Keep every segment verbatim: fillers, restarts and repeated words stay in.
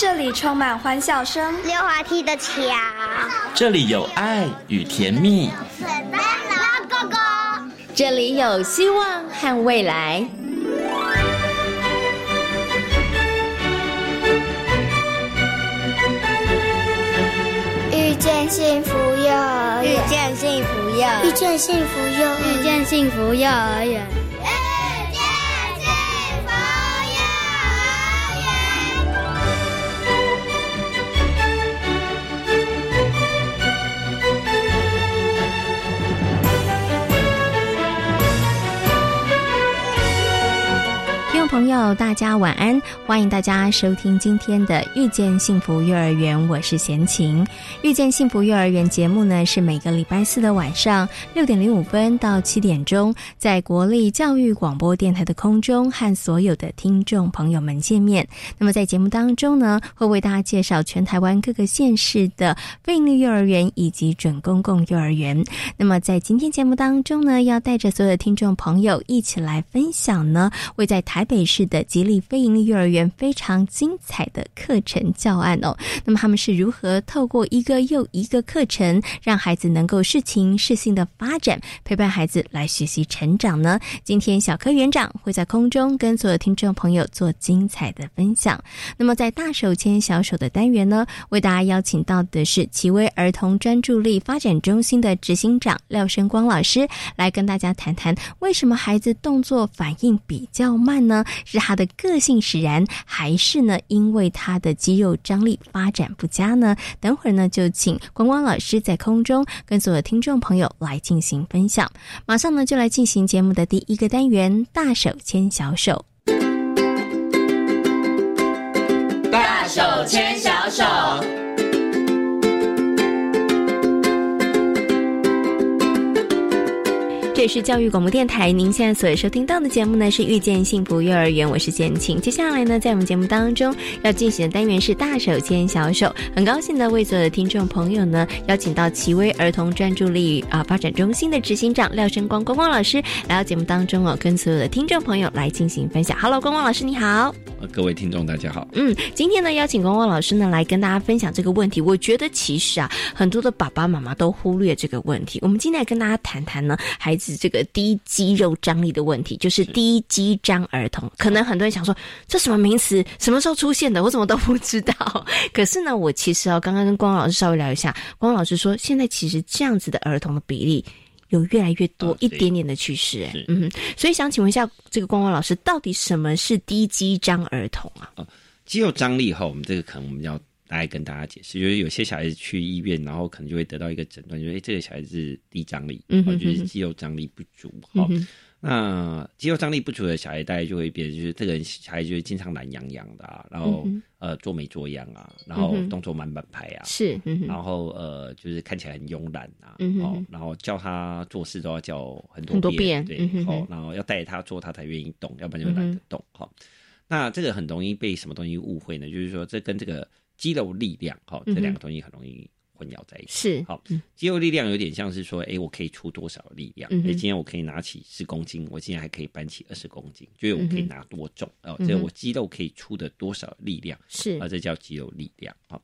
这里充满欢笑声，溜滑梯的桥，这里有爱与甜蜜，哥哥，这里有希望和未来。遇见幸福幼儿园，遇见幸福幼儿园，遇见幸福幼儿园，遇见幸福幼儿园。朋友大家晚安，欢迎大家收听今天的遇见幸福幼儿园，我是贤琴。遇见幸福幼儿园节目呢，是每个礼拜四的晚上六点零五分到七点钟，在国立教育广播电台的空中和所有的听众朋友们见面。那么在节目当中呢，会为大家介绍全台湾各个县市的非营利幼儿园以及准公共幼儿园。那么在今天节目当中呢，要带着所有的听众朋友一起来分享呢，位在台北市的吉利非营利幼儿园非常精彩的课程教案哦。那么他们是如何透过一个又一个课程，让孩子能够适情适性的发展，陪伴孩子来学习成长呢？今天小柯园长会在空中跟所有听众朋友做精彩的分享。那么在大手牵小手的单元呢，为大家邀请到的是奇威儿童专注力发展中心的执行长廖生光老师，来跟大家谈谈为什么孩子动作反应比较慢呢？是他的个性使然，还是呢因为他的肌肉张力发展不佳呢？等会儿呢就请光光老师在空中跟所有听众朋友来进行分享。马上呢就来进行节目的第一个单元，大手牵小手。大手牵小手，这是教育广播电台，您现在所收听到的节目呢是遇见幸福幼儿园，我是贤琴。接下来呢，在我们节目当中要进行的单元是大手牵小手，很高兴的为所有的听众朋友呢邀请到奇威儿童专注力啊、呃、发展中心的执行长廖生光光光老师来到节目当中哦，跟所有的听众朋友来进行分享。Hello， 光光老师你好。各位听众大家好。嗯，今天呢邀请光光老师呢来跟大家分享这个问题，我觉得其实啊很多的爸爸妈妈都忽略这个问题。我们今天来跟大家谈谈呢孩子这个低肌肉张力的问题，就是低肌张儿童。可能很多人想说这什么名词，什么时候出现的，我怎么都不知道。可是呢我其实哦刚刚跟光老师稍微聊一下，光老师说现在其实这样子的儿童的比例有越来越多、哦、一点点的趋势、欸、嗯，所以想请问一下这个光光老师，到底什么是低肌张儿童啊？哦、肌肉张力哈，我们这个可能我们要大概跟大家解释，就是有些小孩子去医院，然后可能就会得到一个诊断，就是、欸、这个小孩子是低张力，嗯哼哼，就是肌肉张力不足。好、嗯，那肌肉张力不足的小孩，大概就会变成就是这个人小孩就是经常懒洋洋的啊，然后、嗯、呃做没做样啊，然后动作慢半拍啊，是、嗯，然后呃就是看起来很慵懒啊，嗯、哦，然后叫他做事都要叫很多遍，很多遍对、嗯，哦，然后要带他做他才愿意动，要不然就懒得动。好、嗯哦，那这个很容易被什么东西误会呢？就是说这跟这个肌肉力量，好、哦，这两个东西很容易混淆在一起。是，好、嗯，肌肉力量有点像是说，哎、欸，我可以出多少力量？哎、嗯欸，今天我可以拿起十公斤，我今天还可以搬起二十公斤，就是我可以拿多重、嗯、哦，这我肌肉可以出的多少力量？是、嗯，啊，这叫肌肉力量。好、哦，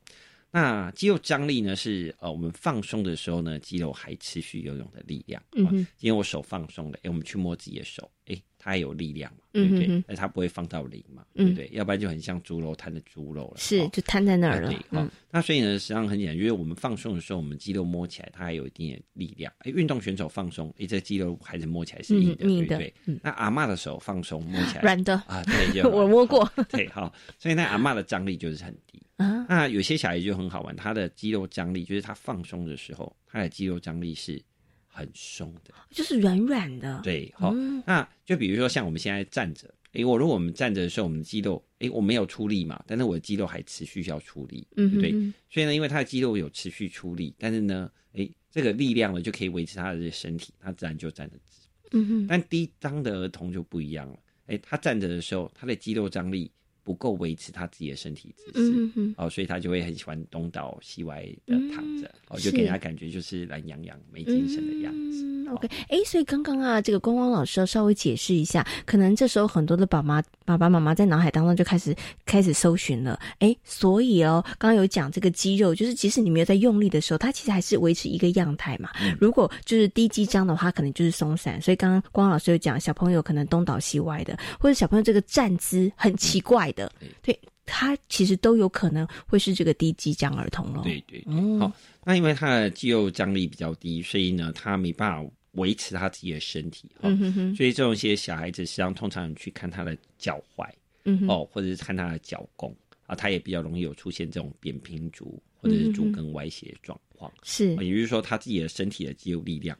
那肌肉张力呢？是呃，我们放松的时候呢，肌肉还持续游泳的力量。哦、嗯，今天我手放松了，哎、欸，我们去摸自己的手，哎、欸。它有力量嘛，对不对？嗯、但它不会放到零嘛，对不对？嗯、要不然就很像猪肉摊的猪肉了，是就摊在那儿了。对、嗯哦，那所以呢，实际上很简单，就是我们放松的时候，我们肌肉摸起来它还有一定的力量。哎，运动选手放松，哎，这肌肉还是摸起来是硬的，嗯、对不对？嗯、那阿嬷的手放松摸起来软的啊，对，我摸过。对，好、哦，所以那阿嬷的张力就是很低啊。那有些小孩就很好玩，他的肌肉张力就是他放松的时候，他的肌肉张力是很松的，就是软软的。对，好、嗯哦，那就比如说像我们现在站着，哎、欸，我如果我们站着的时候，我们的肌肉，哎、欸，我没有出力嘛，但是我的肌肉还持续要出力，嗯哼哼，对不对？所以呢，因为他的肌肉有持续出力，但是呢，哎、欸，这个力量呢就可以维持他的身体，他自然就站得直。嗯哼，但低张的儿童就不一样了，哎、欸，他站着的时候，他的肌肉张力不够维持他自己的身体姿势，嗯嗯，哦，所以他就会很喜欢东倒西歪的躺着，嗯、哦，就给人家感觉就是懒洋洋、没精神的样子。嗯嗯 ，OK， 哎，所以刚刚啊，这个光光老师要稍微解释一下，可能这时候很多的爸妈、爸爸妈妈在脑海当中就开始开始搜寻了，哎，所以哦，刚刚有讲这个肌肉，就是即使你没有在用力的时候，它其实还是维持一个样态嘛。嗯、如果就是低肌张的话，可能就是松散。所以刚刚光光老师有讲，小朋友可能东倒西歪的，或者小朋友这个站姿很奇怪的，嗯、对。他其实都有可能会是这个低肌张儿童咯。对对，嗯，好、哦，那因为他的肌肉张力比较低，所以呢，他没办法维持他自己的身体，哦、嗯哼哼，所以这种一些小孩子实际上通常你去看他的脚踝，嗯哦，或者是看他的脚弓啊，他也比较容易有出现这种扁平足或者是足跟歪斜的状况，是、嗯哦，也就是说他自己的身体的肌肉力量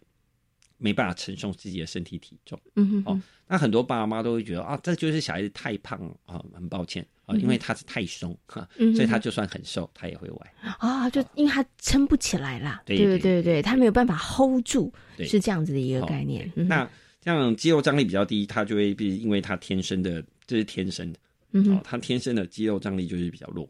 没办法承受自己的身体体重，嗯哼哼，哦，那很多爸妈都会觉得啊，这就是小孩子太胖了啊、哦，很抱歉。啊，因为他是太松、嗯，所以他就算很瘦，他也会歪啊、哦，就因为他撑不起来啦，对对对对，他没有办法 hold 住，是这样子的一个概念。嗯、那这样肌肉张力比较低，他就会因为他天生的，这、就是天生的，嗯、哦，他天生的肌肉张力就是比较弱，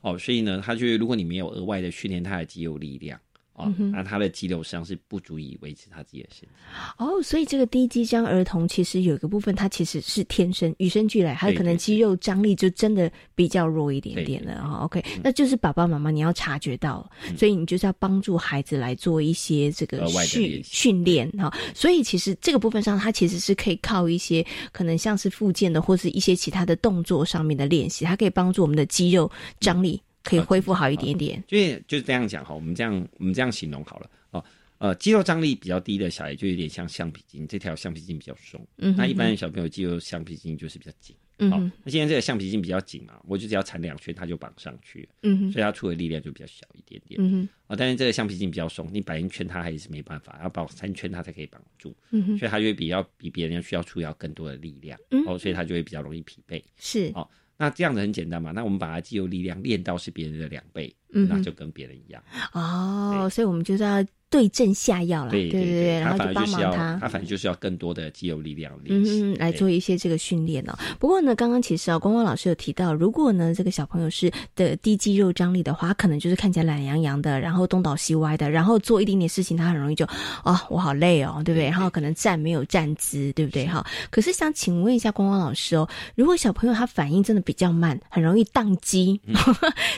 哦，所以呢，他就如果你没有额外的训练他的肌肉力量。哦，那他的肌肉实际上是不足以维持他自己的身体。哦，所以这个低肌张儿童其实有一个部分，他其实是天生与生俱来，他可能肌肉张力就真的比较弱一点点了啊、哦。OK，、嗯、那就是爸爸妈妈你要察觉到、嗯，所以你就是要帮助孩子来做一些这个训训练哈。所以其实这个部分上，他其实是可以靠一些可能像是复健的或是一些其他的动作上面的练习，它可以帮助我们的肌肉张力。嗯可以恢复好一点点，就、哦、就这样讲哈，我们这样我们这样形容好了哦，呃，肌肉张力比较低的小孩就有点像橡皮筋，这条橡皮筋比较松，嗯哼哼，那一般的小朋友肌肉橡皮筋就是比较紧，嗯、哦，那现在这个橡皮筋比较紧嘛，我就只要缠两圈它就绑上去了，嗯哼，所以它出的力量就比较小一点点，嗯哼，啊、哦，但是这个橡皮筋比较松，你绑一圈它还是没办法，要绑三圈它才可以绑住，嗯哼，所以它就会比较比别人需要出要更多的力量，嗯、哦，所以它就会比较容易疲惫，是，哦。那这样子很简单嘛，那我们把它肌肉力量练到是别人的两倍，嗯，那就跟别人一样。哦，所以我们就是要对症下药啦，对对 对, 對，然后就帮忙他，他反正就是要更多的肌肉力量练习，嗯，来做一些这个训练哦。不过呢，刚刚其实啊、哦，光光老师有提到，如果呢这个小朋友是的低肌肉张力的话，他可能就是看起来懒洋洋的，然后东倒西歪的，然后做一点点事情，他很容易就哦，我好累哦，对不对？然后可能站没有站姿，对不对？哈，可是想请问一下光光老师哦，如果小朋友他反应真的比较慢，很容易宕机，嗯、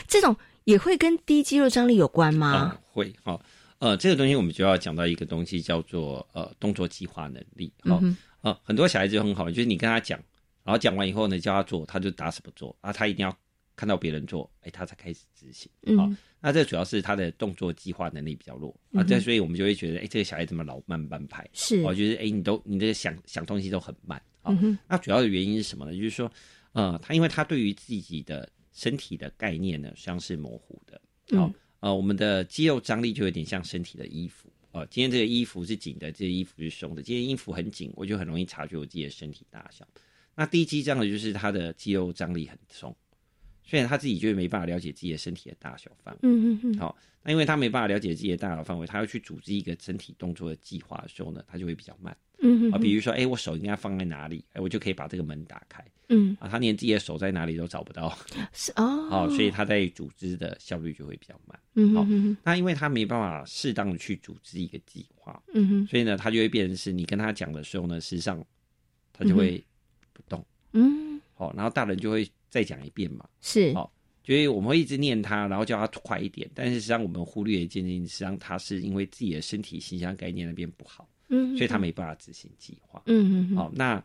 这种也会跟低肌肉张力有关吗？嗯、会哈。哦呃，这个东西我们就要讲到一个东西叫做呃动作计划能力。哦、嗯呃，很多小孩子就很好，就是你跟他讲，然后讲完以后呢，叫他做，他就打死不做啊，他一定要看到别人做，哎，他才开始执行。哦、嗯，那这主要是他的动作计划能力比较弱啊，这、嗯、所以我们就会觉得，哎，这个小孩怎么老慢半拍？是，哦，就是哎，你都你的想想东西都很慢啊、哦嗯。那主要的原因是什么呢？就是说，呃，他因为他对于自己的身体的概念呢，实际上是模糊的。哦嗯呃，我们的肌肉张力就有点像身体的衣服哦、呃。今天这个衣服是紧的，这个衣服是松的。今天衣服很紧，我就很容易察觉我自己的身体大小。那低肌张力就是他的肌肉张力很松，所以他自己就没办法了解自己的身体的大小范围。嗯嗯嗯。好、哦，那因为他没办法了解自己的大小范围，他要去组织一个身体动作的计划的时候呢，他就会比较慢。嗯嗯。啊，比如说，哎、欸，我手应该放在哪里？哎、欸，我就可以把这个门打开。嗯啊，他连自己的手在哪里都找不到，是哦，好、哦，所以他在组织的效率就会比较慢。嗯哼哼、哦，那因为他没办法适当的去组织一个计划，嗯哼，所以呢，他就会变成是你跟他讲的时候呢，事实上他就会不动，嗯，好、哦，然后大人就会再讲一遍嘛，是，好、哦，所以我们会一直念他，然后叫他快一点，但是实际上我们忽略的渐渐，实际上他是因为自己的身体形象概念那边不好，嗯，所以他没办法执行计划，嗯嗯，好、哦，那。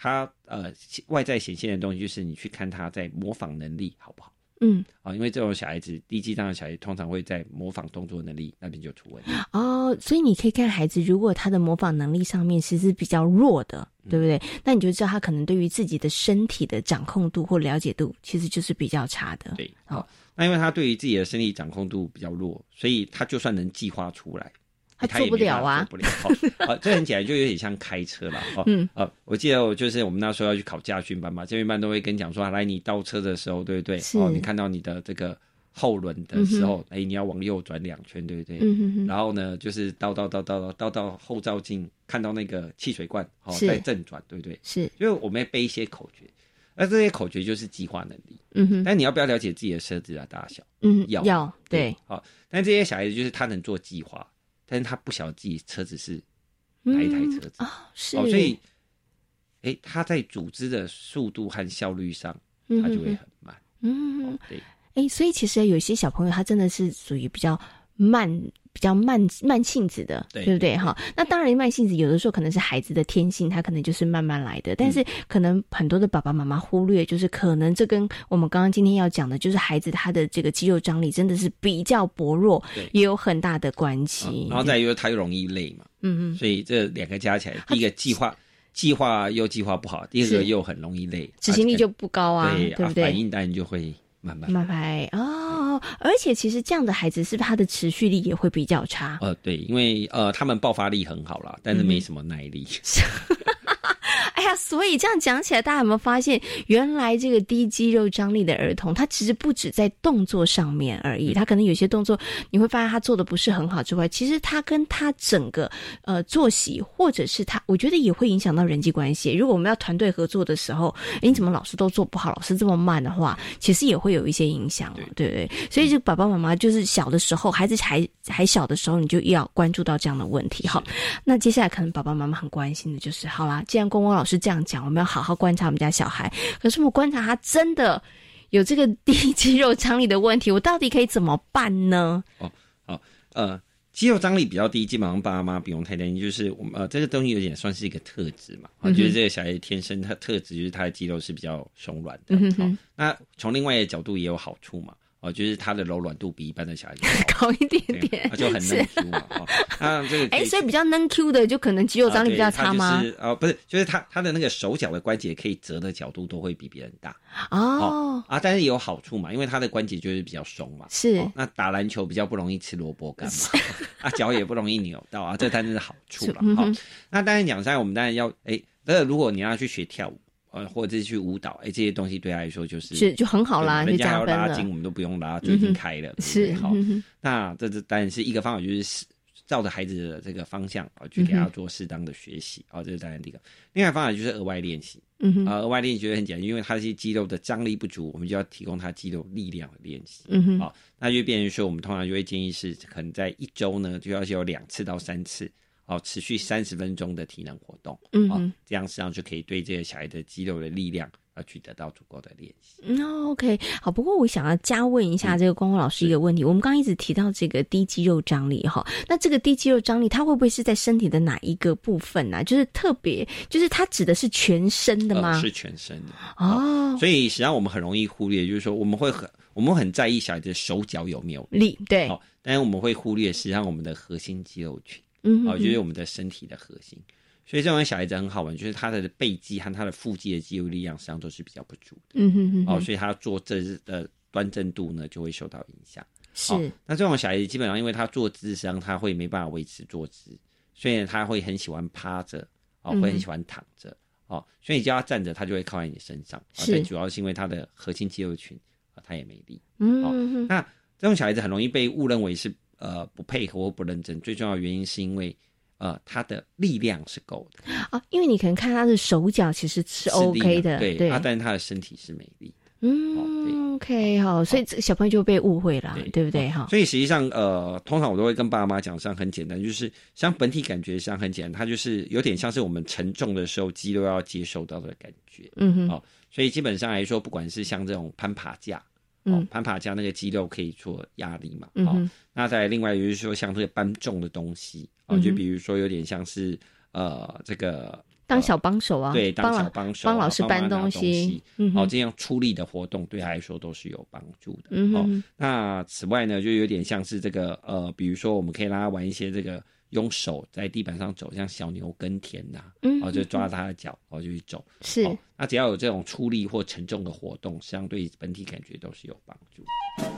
他呃外在显现的东西就是你去看他在模仿能力好不好？嗯啊、哦，因为这种小孩子低肌张的小孩通常会在模仿动作能力那边就出问题哦，所以你可以看孩子，如果他的模仿能力上面其实比较弱的，对不对？嗯、那你就知道他可能对于自己的身体的掌控度或了解度其实就是比较差的。对，好、哦，那因为他对于自己的身体掌控度比较弱，所以他就算能计划出来。他做不了啊，做不了啊！这很简单，就有点像开车了哦。嗯啊，我记得我就是我们那时候要去考驾训班嘛，驾训班都会跟你讲说、啊，来你倒车的时候，对不对？哦，你看到你的这个后轮的时候，哎、嗯欸，你要往右转两圈，对不对？嗯、然后呢，就是倒倒倒倒倒倒到后照镜，看到那个汽水罐，哦，再正转，对不对？是，因为我们要背一些口诀。那这些口诀就是计划能力，嗯哼，但你要不要了解自己的车子的大小？嗯，要要对，好、哦，但这些小孩子就是他能做计划。但是他不晓得自己车子是哪一台车子、嗯哦是哦、所以、欸、他在组织的速度和效率上他就会很慢。嗯、哦對欸、所以其实有些小朋友他真的是属于比较慢比较慢慢性子的， 对, 对不对哈？那当然慢性子有的时候可能是孩子的天性，他可能就是慢慢来的，但是可能很多的爸爸妈妈忽略，就是可能这跟我们刚刚今天要讲的就是孩子他的这个肌肉张力真的是比较薄弱也有很大的关系、啊、然后再因为他容易累嘛，嗯嗯，所以这两个加起来，第一个计划计划又计划不好，第二个又很容易累，执行力就不高啊， 对, 对不对、啊、反应当然就会慢慢慢慢哦，而且其实这样的孩子是不是他的持续力也会比较差？呃，对，因为呃他们爆发力很好啦，但是没什么耐力。嗯、哎呀，所以这样讲起来，大家有没有发现，原来这个低肌肉张力的儿童，他其实不止在动作上面而已，他可能有些动作你会发现他做的不是很好之外，其实他跟他整个呃作息，或者是他，我觉得也会影响到人际关系。如果我们要团队合作的时候，你怎么老师都做不好，老师这么慢的话，其实也会。会有一些影响，对不对？所以就爸爸妈妈就是小的时候，孩子还还小的时候，你就要关注到这样的问题。好，那接下来可能爸爸妈妈很关心的就是，好啦，既然光光老师这样讲，我们要好好观察我们家小孩。可是我观察他真的有这个低肌肉张力的问题，我到底可以怎么办呢？哦，好、哦，呃，肌肉张力比较低，基本上爸爸妈妈不用太担心，就是我们呃，这个东西有点算是一个特质嘛，嗯、就是这个小孩天生他特质就是他的肌肉是比较松软的。嗯哦、那从另外一个角度也有好处嘛，哦，就是他的柔软度比一般的小孩高一点点，啊、就很嫩 Q 嘛。哦、那这个哎、欸，所以比较嫩 Q 的就可能肌肉张力比较差吗？啊就是呃、不是，就是他他的那个手脚的关节可以折的角度都会比别人大。哦, 哦啊，但是也有好处嘛，因为他的关节就是比较松嘛。是、哦、那打篮球比较不容易吃萝卜干嘛。啊，脚也不容易扭到啊，这当然是好处了。好、嗯哦，那当然讲在我们当然要哎，那如果你要去学跳舞。呃，或者是去舞蹈，哎、欸，这些东西对他来说就是是就很好啦，人家还要拉筋，我们都不用拉，就已经开了，嗯、是好、嗯。那这这当然是一个方法，就是照着孩子的这个方向啊，去给他做适当的学习啊、嗯哦，这是当然第一个。另外方法就是额外练习，嗯啊，额、呃、外练习觉得很简单，因为他是肌肉的张力不足，我们就要提供他肌肉力量的练习，嗯哼，好、哦，那就变成说，我们通常就会建议是，可能在一周呢，就要有两次到三次。哦，持续三十分钟的体能活动，嗯、哦，这样实际上就可以对这个小孩的肌肉的力量要去得到足够的练习。嗯 ，OK， 好。不过我想要加问一下这个光光老师一个问题，嗯、我们刚刚一直提到这个低肌肉张力哈，那这个低肌肉张力它会不会是在身体的哪一个部分呢、啊？就是特别，就是它指的是全身的吗？呃、是全身的哦。所以实际上我们很容易忽略，就是说我们会很我们很在意小孩的手脚有没有力，对，哦，但是我们会忽略实际上我们的核心肌肉群。嗯，哦，就是我们的身体的核心，所以这种小孩子很好玩，就是他的背肌和他的腹肌的肌肉力量实际上都是比较不足的，嗯哼嗯哼，哦，所以他坐姿的端正度呢就会受到影响。是、哦，那这种小孩子基本上因为他坐姿实际上他会没办法维持坐姿，所以他会很喜欢趴着，哦，会很喜欢躺着，嗯，哦，所以你叫他站着，他就会靠在你身上，哦，但主要是因为他的核心肌肉群，哦，他也没力，嗯哼哼，哦，那这种小孩子很容易被误认为是。呃，不配合或不认真，最重要的原因是因为，呃，他的力量是够的啊，因为你可能看他的手脚其实是 OK 的，对，对啊，但是他的身体是没力的。嗯 ，OK， 好，所以小朋友就被误会了，对，对不对？哈，所以实际上，呃，通常我都会跟爸妈讲，上很简单，就是像本体感觉上很简单，它就是有点像是我们沉重的时候肌肉要接受到的感觉，嗯哼，哦，所以基本上来说，不管是像这种攀爬架。哦，攀爬架那个肌肉可以做压力嘛？嗯、哦，那再另外就是说，像这个搬重的东西，哦，嗯、就比如说有点像是呃，这个当小帮手啊，呃、对，当小帮手帮、啊、老师搬东西，嗯、哦，这样出力的活动对他来说都是有帮助的。嗯、哦，那此外呢，就有点像是这个呃，比如说我们可以让他玩一些这个用手在地板上走，像小牛耕田呐、啊，嗯，哦，就抓他的脚，哦，就去走，是。哦，那只要有这种出力或沉重的活动，相对本体感觉都是有帮助的。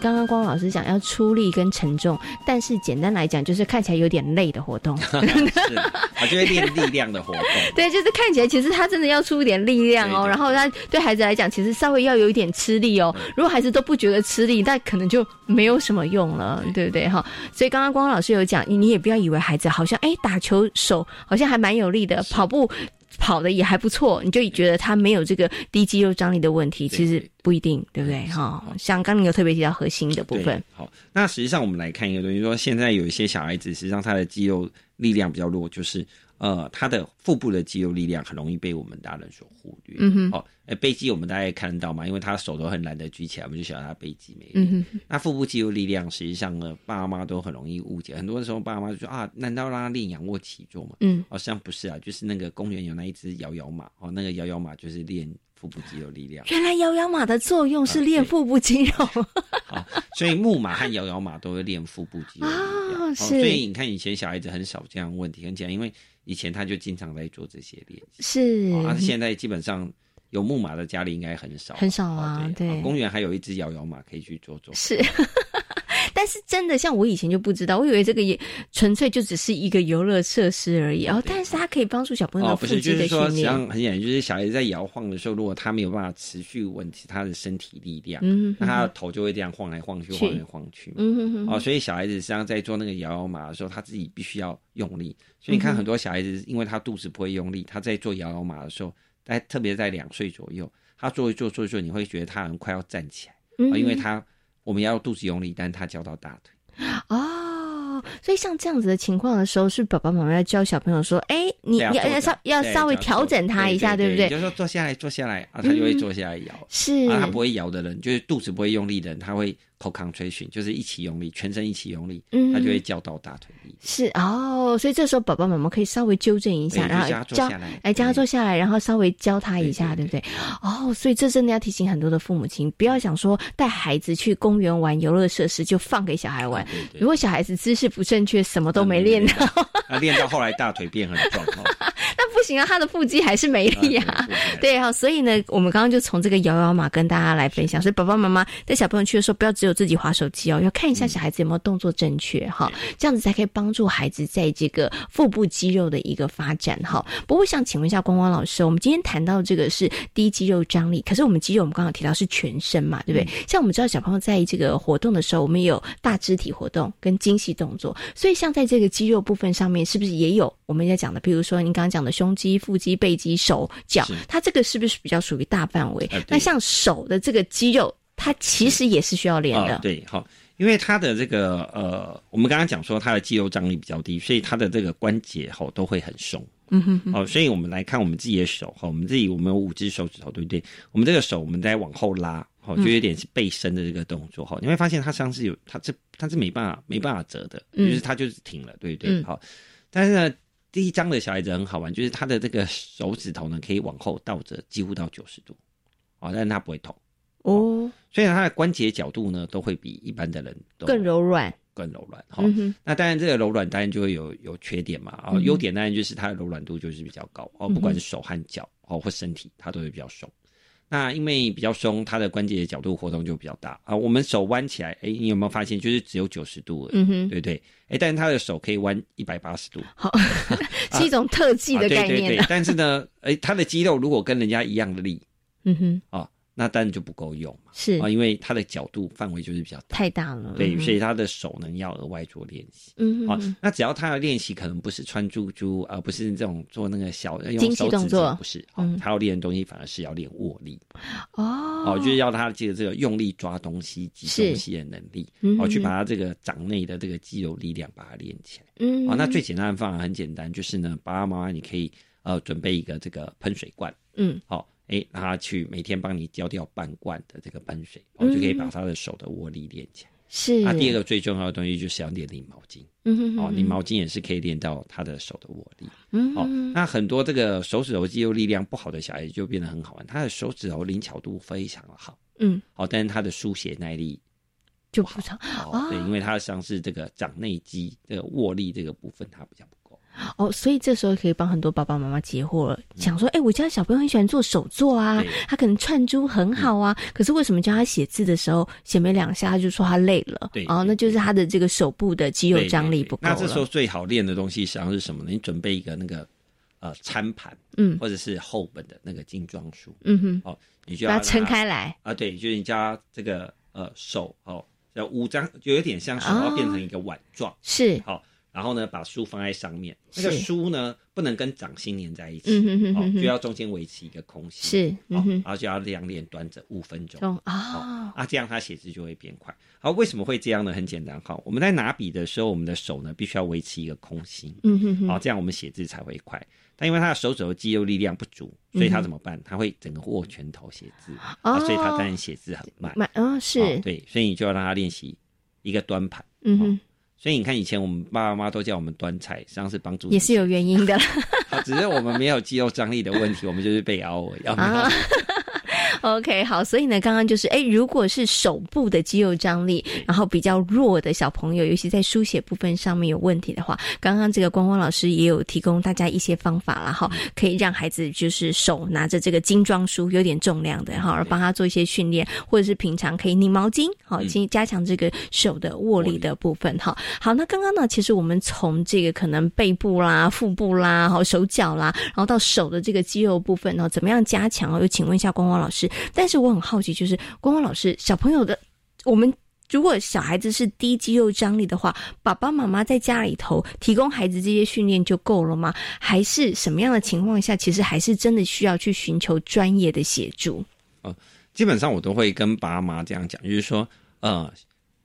刚刚光老师讲要出力跟沉重，但是简单来讲就是看起来有点累的活动，是，我就会练力量的活动。对，就是看起来其实他真的要出一点力量哦，对对对，然后他对孩子来讲其实稍微要有一点吃力哦。如果孩子都不觉得吃力，那可能就没有什么用了，对不对哈？所以刚刚光光老师有讲，你也不要以为孩子好像哎打球手好像还蛮有力的，跑步。跑的也还不错，你就觉得他没有这个低肌肉张力的问题，其实不一定，对不对？哈、哦，像刚刚你有特别提到核心的部分。好，那实际上我们来看一个东西，说现在有一些小孩子，实际上他的肌肉力量比较弱，就是呃，他的腹部的肌肉力量很容易被我们大人所忽略。嗯哼，好、哦，呃，背肌我们大家也看得到嘛，因为他手都很懒得举起来，我们就晓得他背肌没力。嗯哼，那腹部肌肉力量实际上呢，爸妈都很容易误解，很多时候爸妈就说啊，难道让他练仰卧起坐吗？嗯，哦，实际上不是啊，就是那个公园有那一只摇摇马，哦，那个摇摇马就是练腹部肌肉力量。原来摇摇马的作用是练腹部肌肉。啊、好，所以木马和摇摇马都会练腹部肌肉力量。哦，是。哦，所以你看以前小孩子很少这样的问题，很简单，因为以前他就经常在做这些练习。是。哦，啊，现在基本上有木马的家里应该很少。很少啊，哦，对。对，哦，公园还有一只摇摇马可以去做做。是。但是真的像我以前就不知道，我以为这个也纯粹就只是一个游乐设施而已，哦，但是它可以帮助小朋友的腹肌的训练。哦，不是，就是说实际上很显然就是小孩子在摇晃的时候，如果他没有办法持续稳定他的身体力量，嗯，那他的头就会这样晃来晃去晃来晃去，嗯哼哼，哦，所以小孩子实际上在做那个摇摇马的时候，他自己必须要用力，所以你看很多小孩子因为他肚子不会用力，他在做摇摇马的时候，在特别在两岁左右，他做一做做一做，你会觉得他很快要站起来，嗯，哦，因为他我们要肚子用力，但他教到大腿。哦，所以像这样子的情况的时候，是爸爸妈妈要教小朋友说：“哎，你要要稍要稍微调整他一下，对不对？”你就说坐下来，坐下来啊，他就会坐下来摇。嗯，是啊，他不会摇的人，就是肚子不会用力的人，他会 co-contraction， 就是一起用力，全身一起用力，嗯，他就会教到大腿力。是哦，所以这时候爸爸妈妈可以稍微纠正一下，然后教哎教他坐下来，然后稍微教他一下，对不对？哦，所以这真的要提醒很多的父母亲，不要想说带孩子去公园玩游乐设施就放给小孩玩，对对对，如果小孩子姿势不正确，什么都没练到，啊，练到后来大腿变很壮。那不行啊，他的腹肌还是没力啊。对啊，所以呢，我们刚刚就从这个摇摇马跟大家来分享，所以爸爸妈妈带小朋友去的时候，不要只有自己滑手机哦，要看一下小孩子有没有动作正确哈，嗯，这样子才可以帮助孩子在这个腹部肌肉的一个发展哈。不过我想请问一下光光老师，我们今天谈到这个是低肌肉张力，可是我们肌肉我们刚刚提到是全身嘛，对不对？嗯，像我们知道小朋友在这个活动的时候，我们也有大肢体活动跟精细动作，所以像在这个肌肉部分上面，是不是也有我们在讲的，比如说您刚刚讲的胸肌、腹肌、背肌、手脚，它这个是不是比较属于大范围？呃、那像手的这个肌肉，它其实也是需要练的。呃、对，好，因为它的这个呃，我们刚刚讲说它的肌肉张力比较低，所以它的这个关节吼都会很松。嗯哼哼，哦，所以我们来看我们自己的手哈，我们自己我们有五只手指头，对不对？我们这个手我们在往后拉，哦，就有点是背伸的这个动作哈，嗯，你会发现它上是有它是它是没办法没办法折的，就是它就是停了，对不对？好，嗯，但是呢，第一章的小孩子很好玩，就是他的这个手指头呢可以往后倒折，几乎到九十度，哦，但是他不会痛哦，哦，所以他的关节角度呢都会比一般的人都更柔软。更柔软哈，嗯，那当然这个柔软当然就会有有缺点嘛啊，优、哦嗯、点当然就是它的柔软度就是比较高哦，不管是手和脚哦或身体，它都会比较松。那因为比较松，它的关节角度活动就比较大啊。我们手弯起来，哎、欸，你有没有发现就是只有九十度而已，嗯哼，对不对？哎、欸，但是它的手可以弯一百八十度，好，是一种特技的概念，啊啊。对对对，但是呢，哎、欸，它的肌肉如果跟人家一样的力，嗯哼，啊。那当然就不够用嘛，是啊，因为它的角度范围就是比较大，太大了，对，嗯，所以他的手呢要额外做练习，嗯，啊，那只要他的练习可能不是穿珠珠，而、呃、不是这种做那个小用手指动作，不是，啊嗯，他要练的东西反而是要练握力，哦，啊，就是要他这个这个用力抓东西、挤东西的能力，哦，啊，去把他这个掌内的这个肌肉力量把它练起来，嗯，啊，那最简单的方法很简单，就是呢，爸爸妈妈你可以呃准备一个这个喷水罐，嗯，好，啊。哎，让他去每天帮你浇掉半罐的这个喷水，我、嗯哦、就可以把他的手的握力练起来。是。那、啊、第二个最重要的东西就是要练拧毛巾。嗯哼哼。哦，拧毛巾也是可以练到他的手的握力。嗯哼。哦，那很多这个手指头肌肉力量不好的小孩就变得很好玩，他的手指头灵巧度非常好。嗯。好、哦，但是他的书写耐力就不好。哦，对，因为他像是这个掌内肌这个握力这个部分，他比较不够。哦，所以这时候可以帮很多爸爸妈妈解惑了，想说，哎、欸，我家小朋友很喜欢做手作啊，他可能串珠很好啊，可是为什么教他写字的时候写没两下他就说他累了？对，哦，那就是他的这个手部的肌肉张力不够了。那这时候最好练的东西实际上是什么呢？你准备一个那个呃餐盘，嗯，或者是厚本的那个精装书，嗯哼，哦，你就要把它撑开来啊，对，就是你加这个呃手哦，要五张，就有点像手要变成一个碗状，哦，是好。然后呢把书放在上面，那个书呢不能跟掌心粘在一起、嗯、哼哼哼、哦、就要中间维持一个空隙，是、嗯哼哦、然后就要这样练端着五分钟、哦哦、啊，这样他写字就会变快。好，为什么会这样呢？很简单、哦、我们在拿笔的时候我们的手呢必须要维持一个空心、嗯哼哼哦、这样我们写字才会快，但因为他的手指的肌肉力量不足，所以他怎么办？他会整个握拳头写字、嗯啊、所以他当然写字很慢、哦、是、哦、对，所以你就要让他练习一个端盘、嗯哼哦，所以你看以前我们爸爸妈妈都叫我们端菜，实际上是帮助你，也是有原因的好，只是我们没有肌肉张力的问题我们就是被凹而已、啊、OK 好，所以呢刚刚就是诶，如果是手部的肌肉张力然后比较弱的小朋友，尤其在书写部分上面有问题的话，刚刚这个光光老师也有提供大家一些方法啦、嗯、可以让孩子就是手拿着这个精装书有点重量的，然后而帮他做一些训练，或者是平常可以拧毛巾、嗯、加强这个手的握力的部分。好好，那刚刚呢其实我们从这个可能背部啦腹部啦手脚啦，然后到手的这个肌肉部分怎么样加强，又请问一下光光老师。但是我很好奇，就是光光老师，小朋友的我们如果小孩子是低肌肉张力的话，爸爸妈妈在家里头提供孩子这些训练就够了吗？还是什么样的情况下其实还是真的需要去寻求专业的协助？呃、基本上我都会跟爸妈这样讲，就是说呃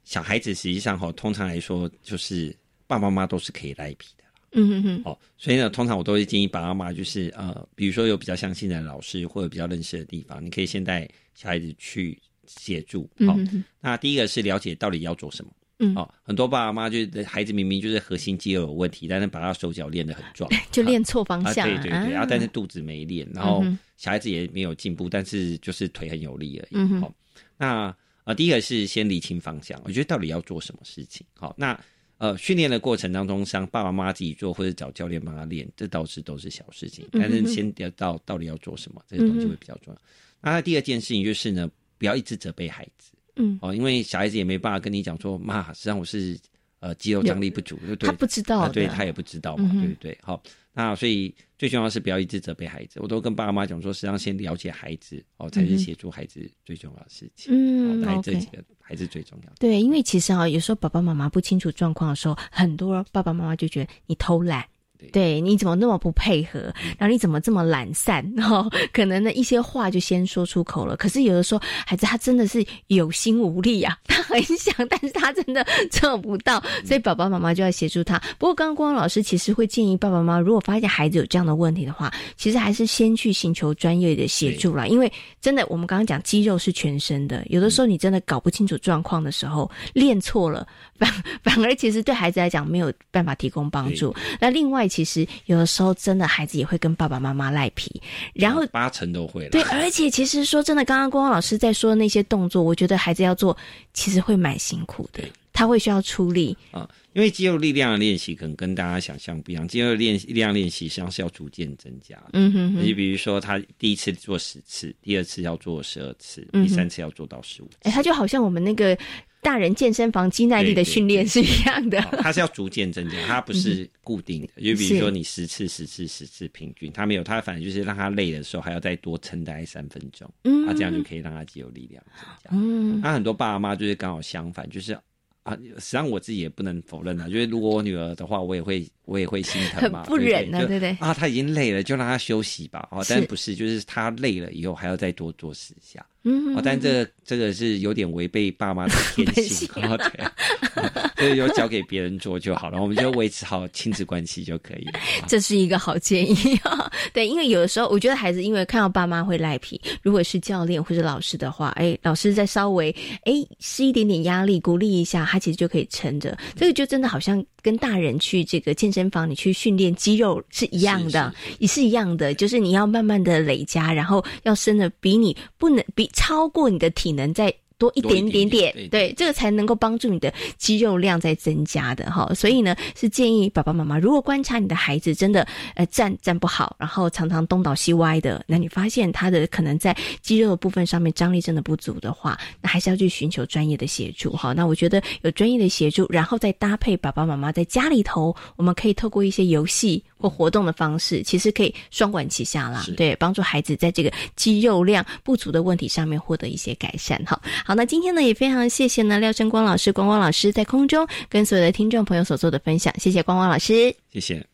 小孩子实际上、哦、通常来说就是爸爸妈妈都是可以赖皮的啦，嗯哼哼、哦、所以呢通常我都会建议爸爸妈妈就是呃，比如说有比较相信的老师或者比较认识的地方，你可以先带小孩子去协助、哦嗯、那第一个是了解到底要做什么、嗯哦、很多爸爸妈妈就是孩子明明就是核心肌肉有问题，但是把他手脚练得很壮，就练错方向、啊啊、对对对、啊啊、但是肚子没练，然后小孩子也没有进步，但是就是腿很有力而已、嗯哦、那呃，第一个是先厘清方向，我觉得到底要做什么事情。好，那呃，训练的过程当中，像爸爸妈妈自己做或者找教练帮他练，这倒是都是小事情，但是先得到到底要做什么，这个东西会比较重要。嗯、那第二件事情就是呢，不要一直责备孩子，嗯，哦，因为小孩子也没办法跟你讲说，妈，实际上我是呃肌肉张力不足，对对，他不知道、呃，对他也不知道嘛，嗯、对不对？好，那所以最重要是不要一直责备孩子，我都跟爸妈讲说，实际上先了解孩子哦，才是协助孩子最重要的事情。嗯，来、哦、这几个还是最重要的。对，因为其实啊、哦，有时候爸爸妈妈不清楚状况的时候，很多爸爸妈妈就觉得你偷懒。对，你怎么那么不配合，然后你怎么这么懒散、哦、可能呢一些话就先说出口了，可是有的时候孩子他真的是有心无力啊，他很想但是他真的做不到，所以爸爸妈妈就要协助他。不过刚刚光光老师其实会建议爸爸妈妈，如果发现孩子有这样的问题的话，其实还是先去寻求专业的协助啦，因为真的我们刚刚讲肌肉是全身的，有的时候你真的搞不清楚状况的时候练错了，反反而其实对孩子来讲没有办法提供帮助。那另外其实有的时候真的孩子也会跟爸爸妈妈赖皮，然后八成都会了。对，而且其实说真的，刚刚光光老师在说的那些动作，我觉得孩子要做其实会蛮辛苦的，他会需要出力、嗯、因为肌肉力量的练习可能跟大家想象不一样，肌肉力量练习实际上是要逐渐增加的，嗯哼哼，就比如说他第一次做十次，第二次要做十二次，第三次要做到十五次、嗯欸、他就好像我们那个大人健身房肌耐力的训练是一样的，它、哦、是要逐渐增加，它不是固定的、嗯、就比如说你十次十次十次平均，它没有，它反正就是让它累的时候还要再多撑大概三分钟，嗯，啊、这样就可以让它肌肉力量增加。嗯，那、啊、很多爸妈就是刚好相反，就是啊，实际上我自己也不能否认啊，就是如果我女儿的话，我也会我也会心疼嘛，很不忍啊，对不 对, 对, 对, 对？啊，她已经累了，就让她休息吧。哦，但不是，就是她累了以后还要再多做十下。嗯，哦，但这个、这个是有点违背爸妈的天性，哦、对、啊哦，所以就交给别人做就好了，我们就维持好亲子关系就可以了。这是一个好建议哦。对，因为有的时候我觉得孩子因为看到爸妈会赖皮，如果是教练或者老师的话，哎，老师再稍微哎施一点点压力，鼓励一下，他其实就可以撑着。这个就真的好像跟大人去这个健身房你去训练肌肉是一样的，是是也是一样的，就是你要慢慢的累加，然后要生的比你不能比。超过你的体能再多一点点 点, 点, 点，对，这个才能够帮助你的肌肉量在增加的哈。所以呢，是建议爸爸妈妈，如果观察你的孩子真的呃站站不好，然后常常东倒西歪的，那你发现他的可能在肌肉的部分上面张力真的不足的话，那还是要去寻求专业的协助哈。那我觉得有专业的协助，然后再搭配爸爸妈妈在家里头，我们可以透过一些游戏。或活动的方式，其实可以双管齐下啦，对，帮助孩子在这个肌肉量不足的问题上面获得一些改善。好，好，那今天呢也非常谢谢呢廖笙光老师，光光老师在空中跟所有的听众朋友所做的分享，谢谢光光老师，谢谢。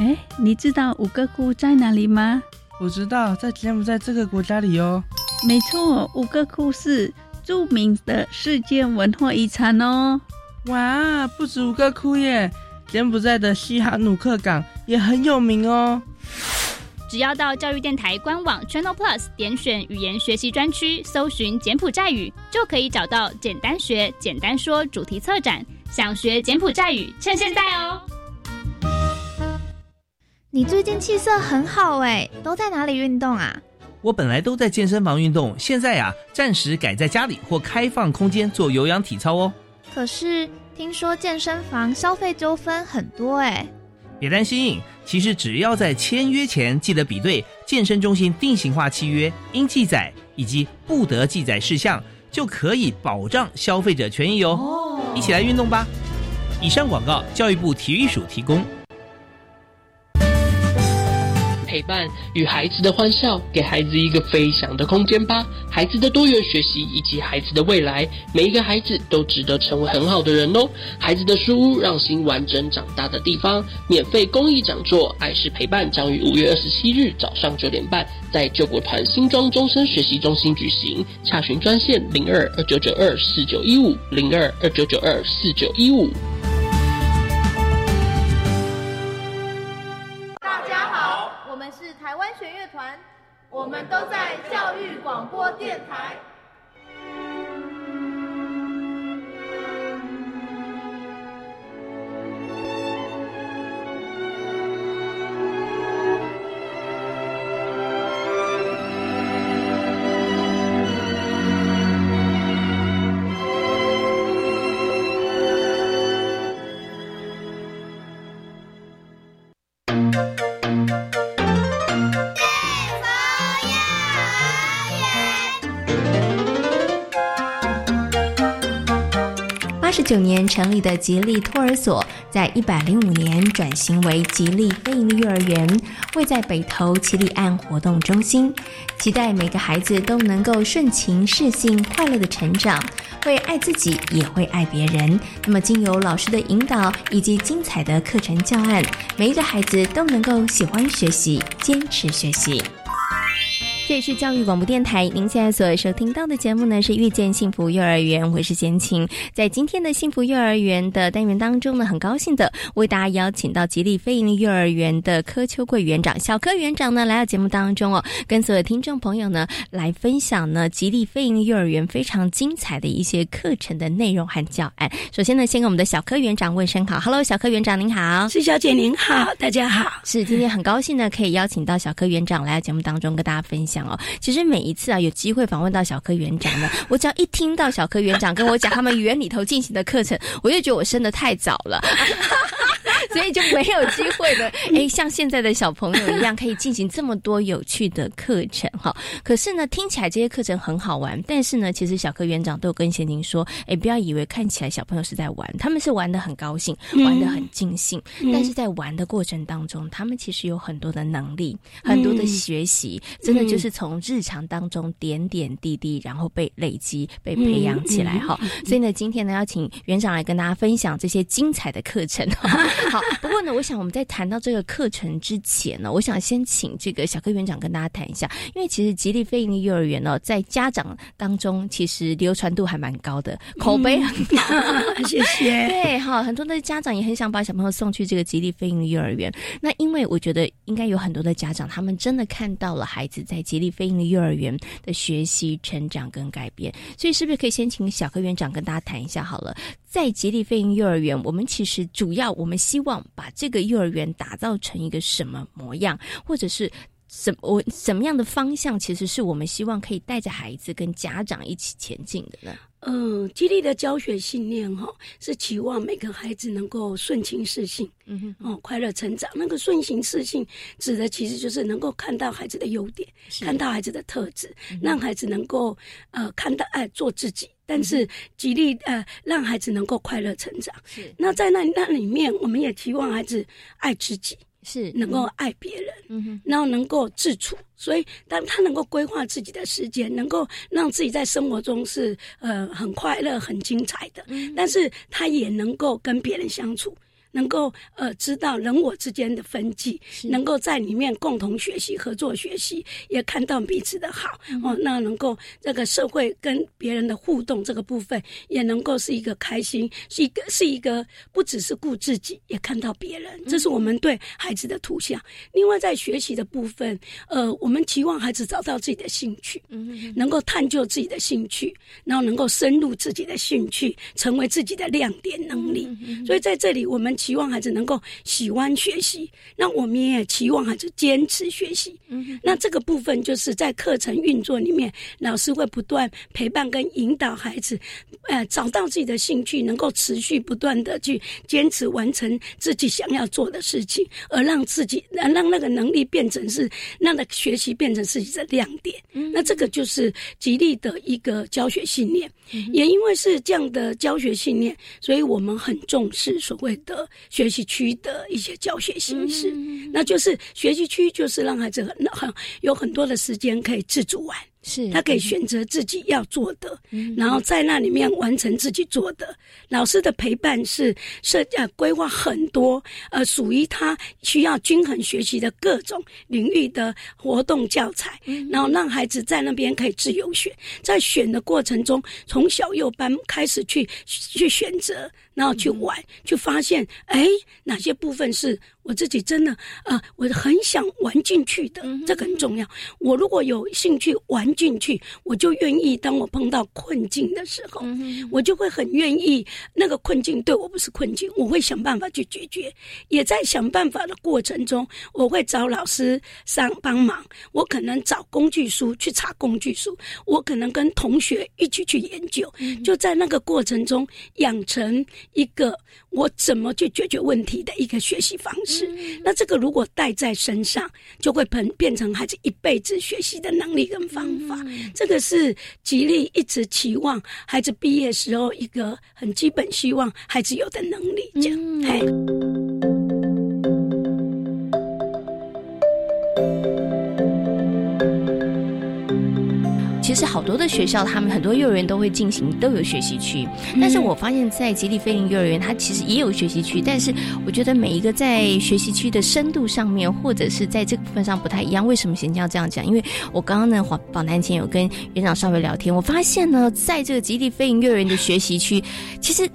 哎，你知道五个窟在哪里吗？我知道，在柬埔寨这个国家里哦。没错，五个窟是著名的世界文化遗产哦。哇，不止五个窟耶，柬埔寨的西哈努克港也很有名哦。只要到教育电台官网 Channel Plus 点选语言学习专区，搜寻柬埔寨语，就可以找到简单学简单说主题策展。想学柬埔寨语，趁现在哦。你最近气色很好哎，都在哪里运动啊？我本来都在健身房运动，现在啊，暂时改在家里或开放空间做有氧体操哦。可是听说健身房消费纠纷很多哎。别担心，其实只要在签约前记得比对健身中心定型化契约应记载以及不得记载事项，就可以保障消费者权益哦。哦，一起来运动吧！以上广告，教育部体育署提供。陪伴与孩子的欢笑，给孩子一个飞翔的空间吧。孩子的多元学习以及孩子的未来，每一个孩子都值得成为很好的人哦。孩子的书屋，让心完整长大的地方。免费公益讲座爱是陪伴，将于五月二十七日早上九点半在救国团新庄终身学习中心举行。洽询专线零二二九九二四九一五 零二二九九二四九一五。我们都在教育广播电台。八十九年成立的吉利托儿所，在一百零五年转型为吉利非营利幼儿园，位在北投七里岸活动中心，期待每个孩子都能够顺情适性快乐的成长，会爱自己也会爱别人。那么经由老师的引导以及精彩的课程教案，每一个孩子都能够喜欢学习，坚持学习。这里是教育广播电台，您现在所收听到的节目呢是遇见幸福幼儿园，我是贤琴。在今天的幸福幼儿园的单元当中呢，很高兴的为大家邀请到吉利非营利幼儿园的柯秋桂园长，小柯园长呢来到节目当中哦，跟所有听众朋友呢来分享呢吉利非营利幼儿园非常精彩的一些课程的内容和教案。首先呢，先跟我们的小柯园长问声好。 Hello， 小柯园长您好。是小姐您好，大家好。是，今天很高兴呢可以邀请到小柯园长来到节目当中跟大家分享。其实每一次啊，有机会访问到小柯园长呢，我只要一听到小柯园长跟我讲他们园里头进行的课程，我就觉得我生得太早了。所以就没有机会的，哎，像现在的小朋友一样，可以进行这么多有趣的课程哈。可是呢，听起来这些课程很好玩，但是呢，其实小柯园长都有跟贤宁说，哎，不要以为看起来小朋友是在玩，他们是玩得很高兴，玩得很尽兴，嗯、但是在玩的过程当中，他们其实有很多的能力，很多的学习，真的就是从日常当中点点滴滴，然后被累积、被培养起来哈。所以呢，今天呢，要请园长来跟大家分享这些精彩的课程。好，不过呢，我想我们在谈到这个课程之前呢，我想先请这个小柯园长跟大家谈一下，因为其实吉利非营利幼儿园哦，在家长当中其实流传度还蛮高的，口碑很好、嗯、谢谢。对，好，很多的家长也很想把小朋友送去这个吉利非营利幼儿园。那因为我觉得应该有很多的家长，他们真的看到了孩子在吉利非营利幼儿园的学习、成长跟改变，所以是不是可以先请小柯园长跟大家谈一下好了？在吉利非营利幼儿园，我们其实主要我们希望希望把这个幼儿园打造成一个什么模样，或者是什我什么样的方向，其实是我们希望可以带着孩子跟家长一起前进的呢？嗯，激励的教学信念哈、哦，是期望每个孩子能够顺情适性，嗯哼，哦，快乐成长。那个顺情适性指的其实就是能够看到孩子的优点，看到孩子的特质，嗯、让孩子能够呃看到爱做自己。但是激励呃让孩子能够快乐成长。是。那在那那里面，我们也期望孩子爱自己。是能够爱别人、嗯、然后能够自处，所以当他能够规划自己的时间，能够让自己在生活中是呃很快乐很精彩的、嗯、但是他也能够跟别人相处，能够呃知道人我之间的分际，能够在里面共同学习合作学习，也看到彼此的好、嗯、哦，那能够这个社会跟别人的互动这个部分也能够是一个开心，是一个是一个不只是顾自己也看到别人，这是我们对孩子的图像、嗯、另外在学习的部分呃我们期望孩子找到自己的兴趣、嗯、能够探究自己的兴趣，然后能够深入自己的兴趣，成为自己的亮点能力、嗯、所以在这里我们期望孩子能够喜欢学习，那我们也期望孩子坚持学习、嗯、那这个部分就是在课程运作里面，老师会不断陪伴跟引导孩子呃，找到自己的兴趣，能够持续不断的去坚持完成自己想要做的事情，而让自己让那个能力变成是让那个学习变成自己的亮点、嗯、那这个就是激励的一个教学信念、嗯、也因为是这样的教学信念，所以我们很重视所谓的学习区的一些教学形式、嗯、那就是学习区就是让孩子很很有很多的时间可以自主玩，是他可以选择自己要做的、嗯、然后在那里面完成自己做的、嗯、老师的陪伴是设呃规划很多呃属于他需要均衡学习的各种领域的活动教材、嗯、然后让孩子在那边可以自由选，在选的过程中从小幼班开始去去选择，然后去玩、嗯、去发现哎哪些部分是我自己真的呃我很想玩进去的、嗯、这个很重要，我如果有兴趣玩进去，我就愿意当我碰到困境的时候、嗯、我就会很愿意，那个困境对我不是困境，我会想办法去解决，也在想办法的过程中我会找老师上帮忙，我可能找工具书去查工具书，我可能跟同学一起去研究、嗯、就在那个过程中养成一个我怎么去解决问题的一个学习方式、嗯、那这个如果带在身上就会变成孩子一辈子学习的能力跟方法、嗯、这个是激励一直期望孩子毕业时候一个很基本希望孩子有的能力这样、嗯、嘿其实好多的学校，他们很多幼儿园都会进行都有学习区，但是我发现在吉利飞林幼儿园它其实也有学习区，但是我觉得每一个在学习区的深度上面或者是在这个部分上不太一样。为什么贤教这样讲？因为我刚刚呢访谈前有跟园长稍微聊天，我发现呢在这个吉利飞林幼儿园的学习区，其实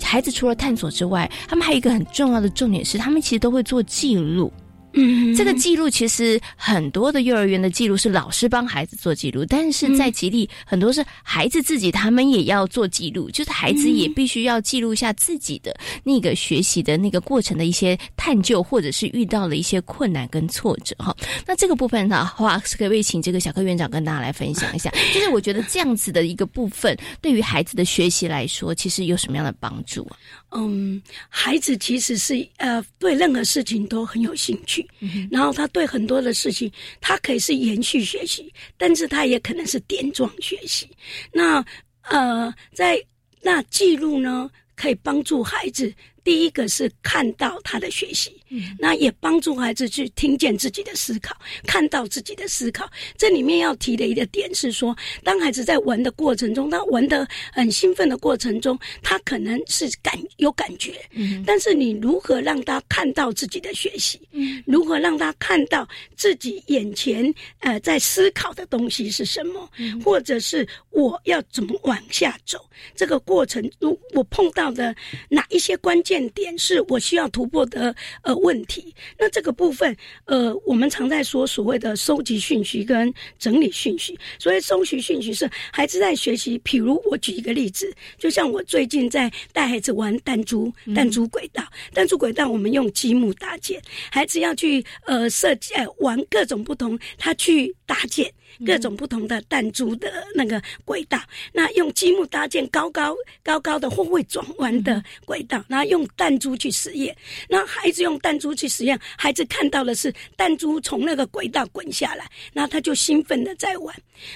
孩子除了探索之外，他们还有一个很重要的重点是他们其实都会做记录。嗯，这个记录其实很多的幼儿园的记录是老师帮孩子做记录，但是在吉利、嗯、很多是孩子自己他们也要做记录，就是孩子也必须要记录一下自己的那个学习的那个过程的一些探究，或者是遇到了一些困难跟挫折哈。那这个部分的话，可不可以请这个小柯园长跟大家来分享一下？就是我觉得这样子的一个部分，对于孩子的学习来说，其实有什么样的帮助啊？嗯，孩子其实是呃对任何事情都很有兴趣。然后他对很多的事情他可以是延续学习，但是他也可能是点状学习，那呃，在那记录呢可以帮助孩子，第一个是看到他的学习、嗯、那也帮助孩子去听见自己的思考，看到自己的思考。这里面要提的一个点是说，当孩子在玩的过程中，他玩得很兴奋的过程中，他可能是感有感觉、嗯、但是你如何让他看到自己的学习、嗯、如何让他看到自己眼前呃在思考的东西是什么、嗯、或者是我要怎么往下走，这个过程如我碰到的哪一些关键点是我需要突破的呃问题。那这个部分呃，我们常在说所谓的收集讯息跟整理讯息，所以收集讯息是孩子在学习，譬如我举一个例子，就像我最近在带孩子玩弹珠弹珠轨道、嗯、弹珠轨道我们用积木搭建，孩子要去呃设计、呃、玩各种不同，他去搭建，各种不同的弹珠的那个轨道，那用积木搭建高高高高的或会转弯的轨道，然后用弹珠去实验。那孩子用弹珠去实验，孩子看到的是弹珠从那个轨道滚下来，然后他就兴奋的在玩。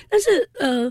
但是呃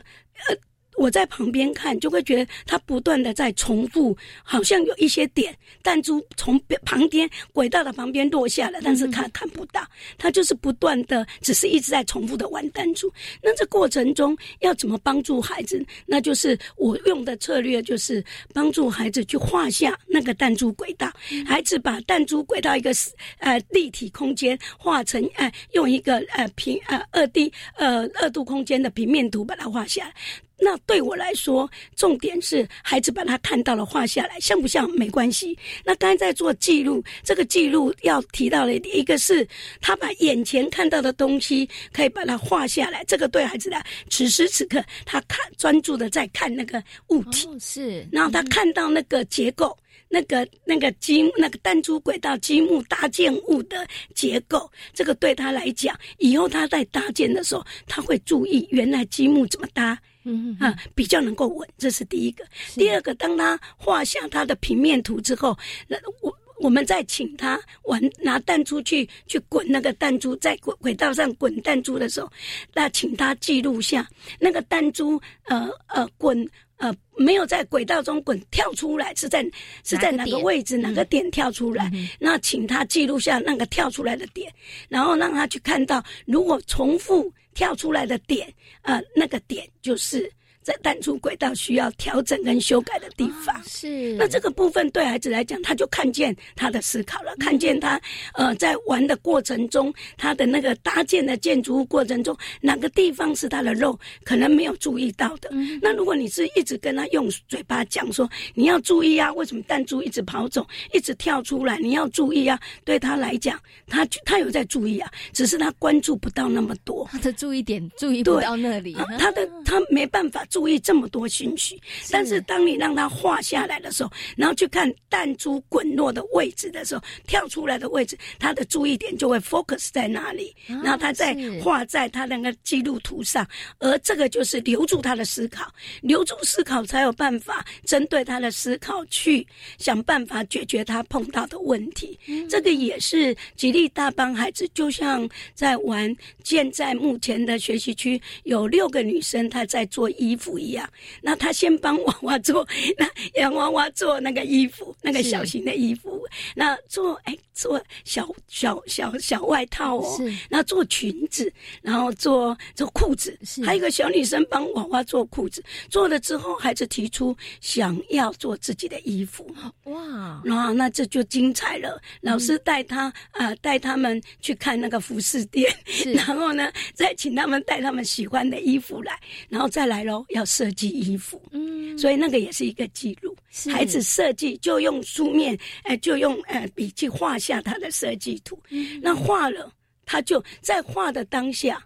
呃我在旁边看，就会觉得他不断的在重复，好像有一些点弹珠从旁边轨道的旁边落下了，但是他看不到，他就是不断的只是一直在重复的玩弹珠。那这过程中要怎么帮助孩子？那就是我用的策略，就是帮助孩子去画下那个弹珠轨道，孩子把弹珠轨道一个呃立体空间画成呃用一个呃平呃二 D 呃二度空间的平面图把它画下来。那对我来说，重点是孩子把他看到了画下来，像不像没关系。那刚才在做记录，这个记录要提到的一个是他把眼前看到的东西可以把它画下来，这个对孩子来此时此刻他看专注的在看那个物体、哦、是，然后他看到那个结构、嗯那个那个积那个弹珠轨道积木搭建物的结构，这个对他来讲，以后他在搭建的时候，他会注意原来积木怎么搭，嗯啊，比较能够稳，这是第一个。第二个，当他画下他的平面图之后，那我。我们再请他玩拿弹珠去去滚那个弹珠，在轨道上滚弹珠的时候，那请他记录下那个弹珠呃呃滚呃没有在轨道中滚跳出来，是在是在哪个位置哪个点跳出来、嗯、那请他记录下那个跳出来的点，然后让他去看到如果重复跳出来的点呃那个点就是在弹珠轨道需要调整跟修改的地方、哦、是。那这个部分对孩子来讲，他就看见他的思考了、嗯、看见他呃在玩的过程中，他的那个搭建的建筑物过程中哪个地方是他的肉可能没有注意到的、嗯、那如果你是一直跟他用嘴巴讲说你要注意啊，为什么弹珠一直跑走一直跳出来，你要注意啊，对他来讲他他有在注意啊，只是他关注不到那么多，他的注意点注意不到那里、啊、他的他没办法注意这么多讯息，但是当你让他画下来的时候，然后去看弹珠滚落的位置的时候，跳出来的位置，他的注意点就会 focus 在哪里，啊、然后他再画在他那个记录图上，而这个就是留住他的思考，留住思考才有办法针对他的思考去想办法解决他碰到的问题。嗯、这个也是极力大帮孩子，就像在玩现在目前的学习区有六个女生她在做衣服。不一样，那他先帮娃娃做，那洋娃娃做那个衣服，那个小型的衣服，那做哎、欸、做小小小小外套哦，然后做裙子，然后做做裤子，还有一个小女生帮娃娃做裤子，做了之后孩子提出想要做自己的衣服，哇，那那这就精彩了。老师带他啊带、嗯呃、他们去看那个服饰店，然后呢再请他们带他们喜欢的衣服来，然后再来喽。要设计衣服，嗯，所以那个也是一个记录。孩子设计就用书面，呃、就用呃笔去画下他的设计图。嗯、那画了，他就在画的当下，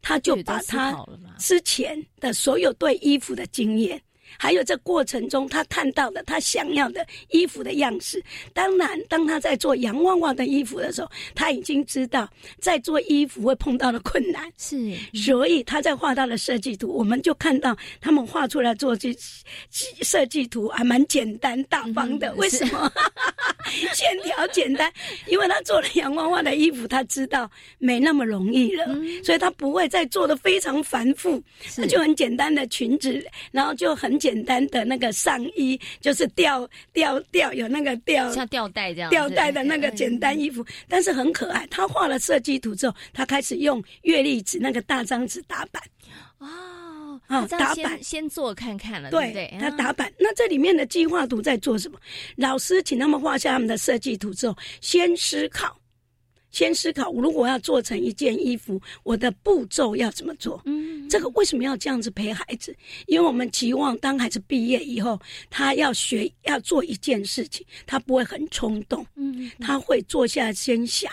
他就把他之前的所有对衣服的经验，还有这过程中他看到的他想要的衣服的样式。当然当他在做洋娃娃的衣服的时候，他已经知道在做衣服会碰到的困难，是，所以他在画他的设计图，我们就看到他们画出来做设计图还蛮简单大方的、嗯、为什么线条简单，因为他做了洋娃娃的衣服，他知道没那么容易了、嗯、所以他不会再做得非常繁复，他就很简单的裙子，然后就很简单的那个上衣，就是吊吊吊有那个吊像吊带这样吊带的那个简单衣服、嗯、但是很可爱。他画了设计图之后，他开始用月历纸那个大张纸打版哦，啊、打版先做看看了，对不对？他打版、啊、那这里面的计划图在做什么？老师请他们画下他们的设计图之后，先思考先思考如果要做成一件衣服，我的步骤要怎么做。嗯，这个为什么要这样子陪孩子？因为我们期望当孩子毕业以后，他要学要做一件事情，他不会很冲动，嗯，他会坐下先想，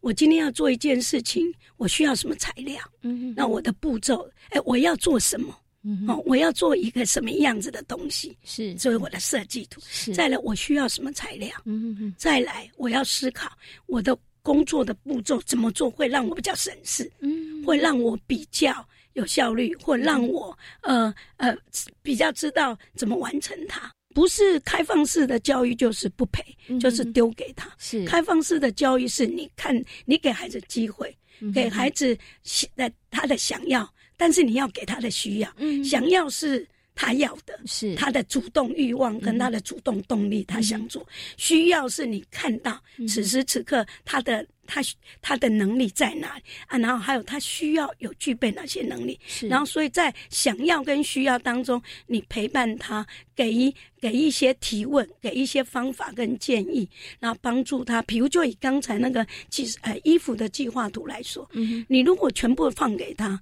我今天要做一件事情，我需要什么材料，嗯，那我的步骤，哎，我要做什么，嗯、哦，我要做一个什么样子的东西，是作为我的设计图，再来我需要什么材料，嗯，再来我要思考我的工作的步骤怎么做会让我比较省事，嗯，会让我比较有效率，或让我呃呃比较知道怎么完成它。不是开放式的教育就是不陪、嗯、就是丢给他，是开放式的教育是你看你给孩子机会、嗯、给孩子他的想要，但是你要给他的需要、嗯、想要是他要的，是他的主动欲望跟他的主动动力，他想做、嗯、需要是你看到此时此刻他的他他的能力在哪里啊？然后还有他需要有具备哪些能力，然后所以在想要跟需要当中，你陪伴他，给一给一些提问，给一些方法跟建议，然后帮助他。比如就以刚才那个计呃衣服的计划图来说、嗯，你如果全部放给他，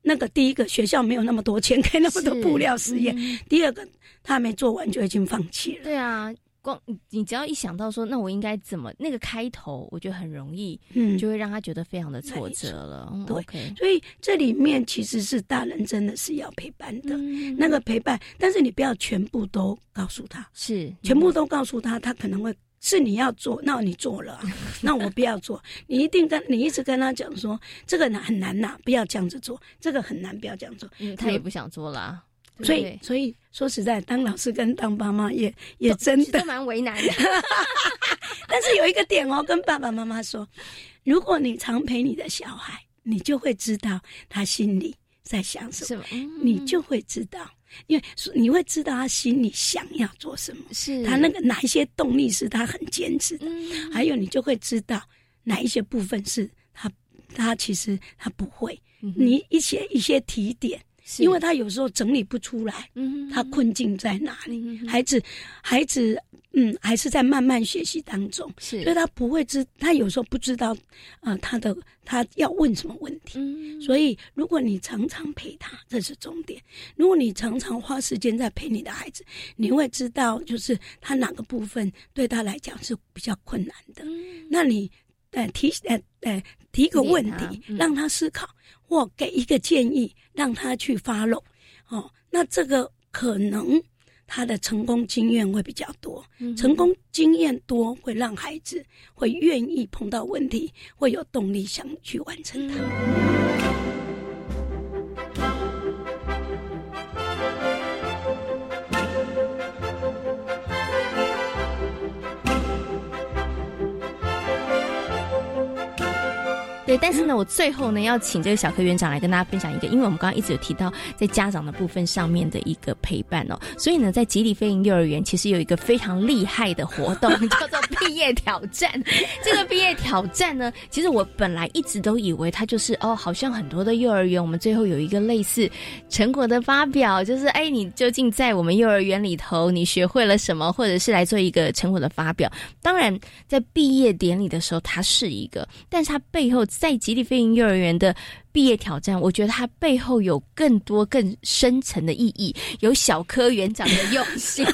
那个第一个学校没有那么多钱给那么多布料实验、嗯，第二个他没做完就已经放弃了。对啊。光你只要一想到说那我应该怎么，那个开头我觉得很容易、嗯、就会让他觉得非常的挫折了。对、嗯 okay、所以这里面其实是大人真的是要陪伴的、嗯、那个陪伴，但是你不要全部都告诉他，是全部都告诉他，他可能会是你要做，那你做了、啊、那我不要做你一定跟你一直跟他讲说这个很难啦、啊、不要这样子做，这个很难不要这样做、嗯、他也不想做啦。所以，所以说实在，当老师跟当爸妈也也真的都蛮为难的。但是有一个点哦，跟爸爸妈妈说，如果你常陪你的小孩，你就会知道他心里在想什么，嗯、你就会知道，因为你会知道他心里想要做什么，是他那个哪一些动力是他很坚持的、嗯，还有你就会知道哪一些部分是他他其实他不会，嗯、你一些一些提点。因为他有时候整理不出来，嗯，他困境在哪里？嗯、孩子，孩子，嗯，还是在慢慢学习当中，是，所以他不会知，他有时候不知道，呃，他的他要问什么问题。嗯，所以如果你常常陪他，这是重点。如果你常常花时间在陪你的孩子，你会知道，就是他哪个部分对他来讲是比较困难的。嗯，那你。呃提呃呃提个问题、嗯、让他思考，或给一个建议让他去follow，哦，那这个可能他的成功经验会比较多、嗯、成功经验多会让孩子会愿意碰到问题，会有动力想去完成它、嗯对，但是呢，我最后呢要请这个小柯园长来跟大家分享一个，因为我们刚刚一直有提到在家长的部分上面的一个陪伴哦，所以呢，在吉利飞营幼儿园其实有一个非常厉害的活动，叫做毕业挑战。这个毕业挑战呢，其实我本来一直都以为它就是哦，好像很多的幼儿园我们最后有一个类似成果的发表，就是哎，你究竟在我们幼儿园里头你学会了什么，或者是来做一个成果的发表。当然，在毕业典礼的时候它是一个，但是它背后。在吉利飞营幼儿园的毕业挑战，我觉得它背后有更多更深层的意义，有小柯园长的用心跟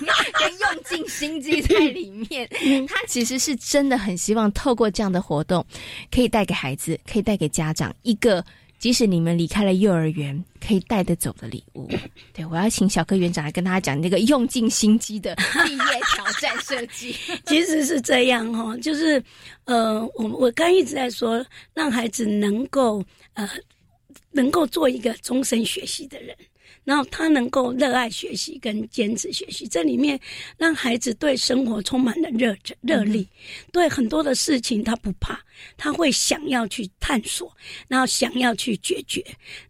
用尽心机在里面。他其实是真的很希望透过这样的活动，可以带给孩子，可以带给家长一个，即使你们离开了幼儿园，可以带得走的礼物。对，我要请小柯园长来跟大家讲那个用尽心机的毕业挑战设计。其实是这样哈、哦，就是呃，我我刚一直在说，让孩子能够呃，能够做一个终身学习的人，然后他能够热爱学习跟坚持学习，这里面让孩子对生活充满了热热力、嗯、对很多的事情他不怕，他会想要去探索，然后想要去解决。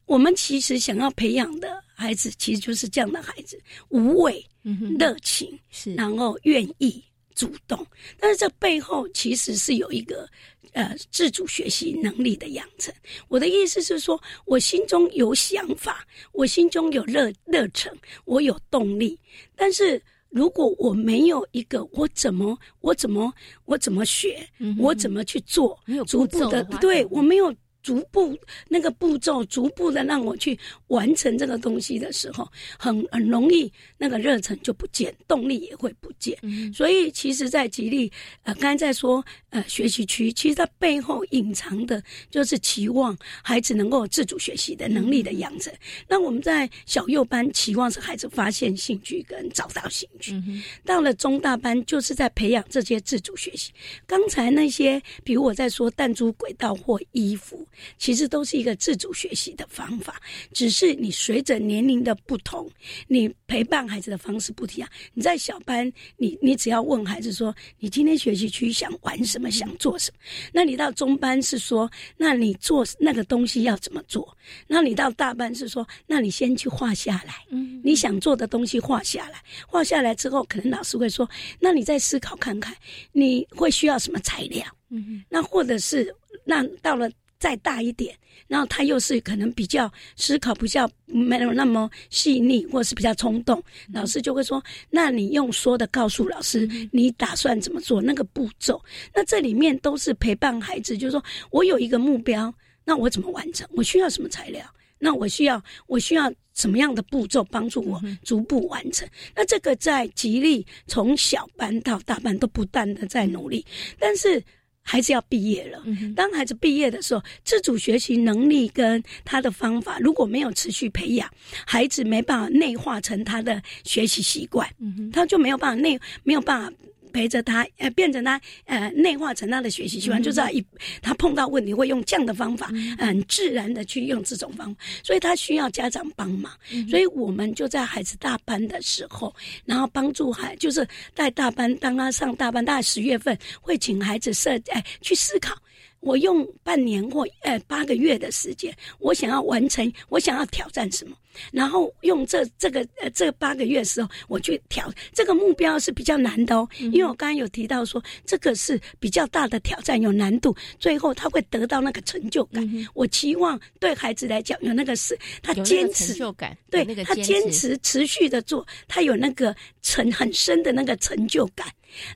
我们其实想要培养的孩子其实就是这样的孩子，无畏、嗯、热情，是然后愿意主动，但是这背后其实是有一个呃自主学习能力的养成。我的意思是说，我心中有想法，我心中有热热忱，我有动力，但是如果我没有一个我怎么我怎么我怎么学、嗯、我怎么去做，没有步骤的，对，我没有逐步那个步骤逐步的让我去完成这个东西的时候，很很容易那个热忱就不见，动力也会不见、嗯、所以其实在吉利呃刚才在说呃学习区，其实它背后隐藏的就是期望孩子能够自主学习的能力的养成、嗯、那我们在小幼班期望是孩子发现兴趣跟找到兴趣、嗯、到了中大班就是在培养这些自主学习。刚才那些比如我在说弹珠轨道或衣服，其实都是一个自主学习的方法，只是你随着年龄的不同，你陪伴孩子的方式不一样。你在小班，你你只要问孩子说你今天学习区想玩什么，想做什么，那你到中班是说那你做那个东西要怎么做，那你到大班是说那你先去画下来，嗯，你想做的东西画下来，画下来之后可能老师会说那你再思考看看你会需要什么材料，嗯，那或者是那到了再大一点，然后他又是可能比较思考比较没有那么细腻，或是比较冲动，老师就会说那你用说的告诉老师你打算怎么做，那个步骤。那这里面都是陪伴孩子，就是说我有一个目标，那我怎么完成，我需要什么材料，那我需要我需要什么样的步骤帮助我逐步完成。那这个在极力从小班到大班都不断的在努力，但是孩子要毕业了，当孩子毕业的时候，自主学习能力跟他的方法如果没有持续培养，孩子没办法内化成他的学习习惯，他就没有办法内没有办法陪着他，呃，变成他呃内化成他的学习习惯，就是一他碰到问题会用这样的方法，嗯、呃，很自然的去用这种方法，所以他需要家长帮忙，嗯、所以我们就在孩子大班的时候，然后帮助孩，就是在大班，当他上大班，大概十月份会请孩子设，哎、呃，去思考。我用半年或呃八个月的时间，我想要完成，我想要挑战什么，然后用这这个呃这八个月的时候，我去挑这个目标是比较难的哦，因为我刚刚有提到说这个是比较大的挑战，有难度，最后他会得到那个成就感。嗯、我期望对孩子来讲有那个是他坚持成就感，对他坚持持续的做，他有那个成很深的那个成就感。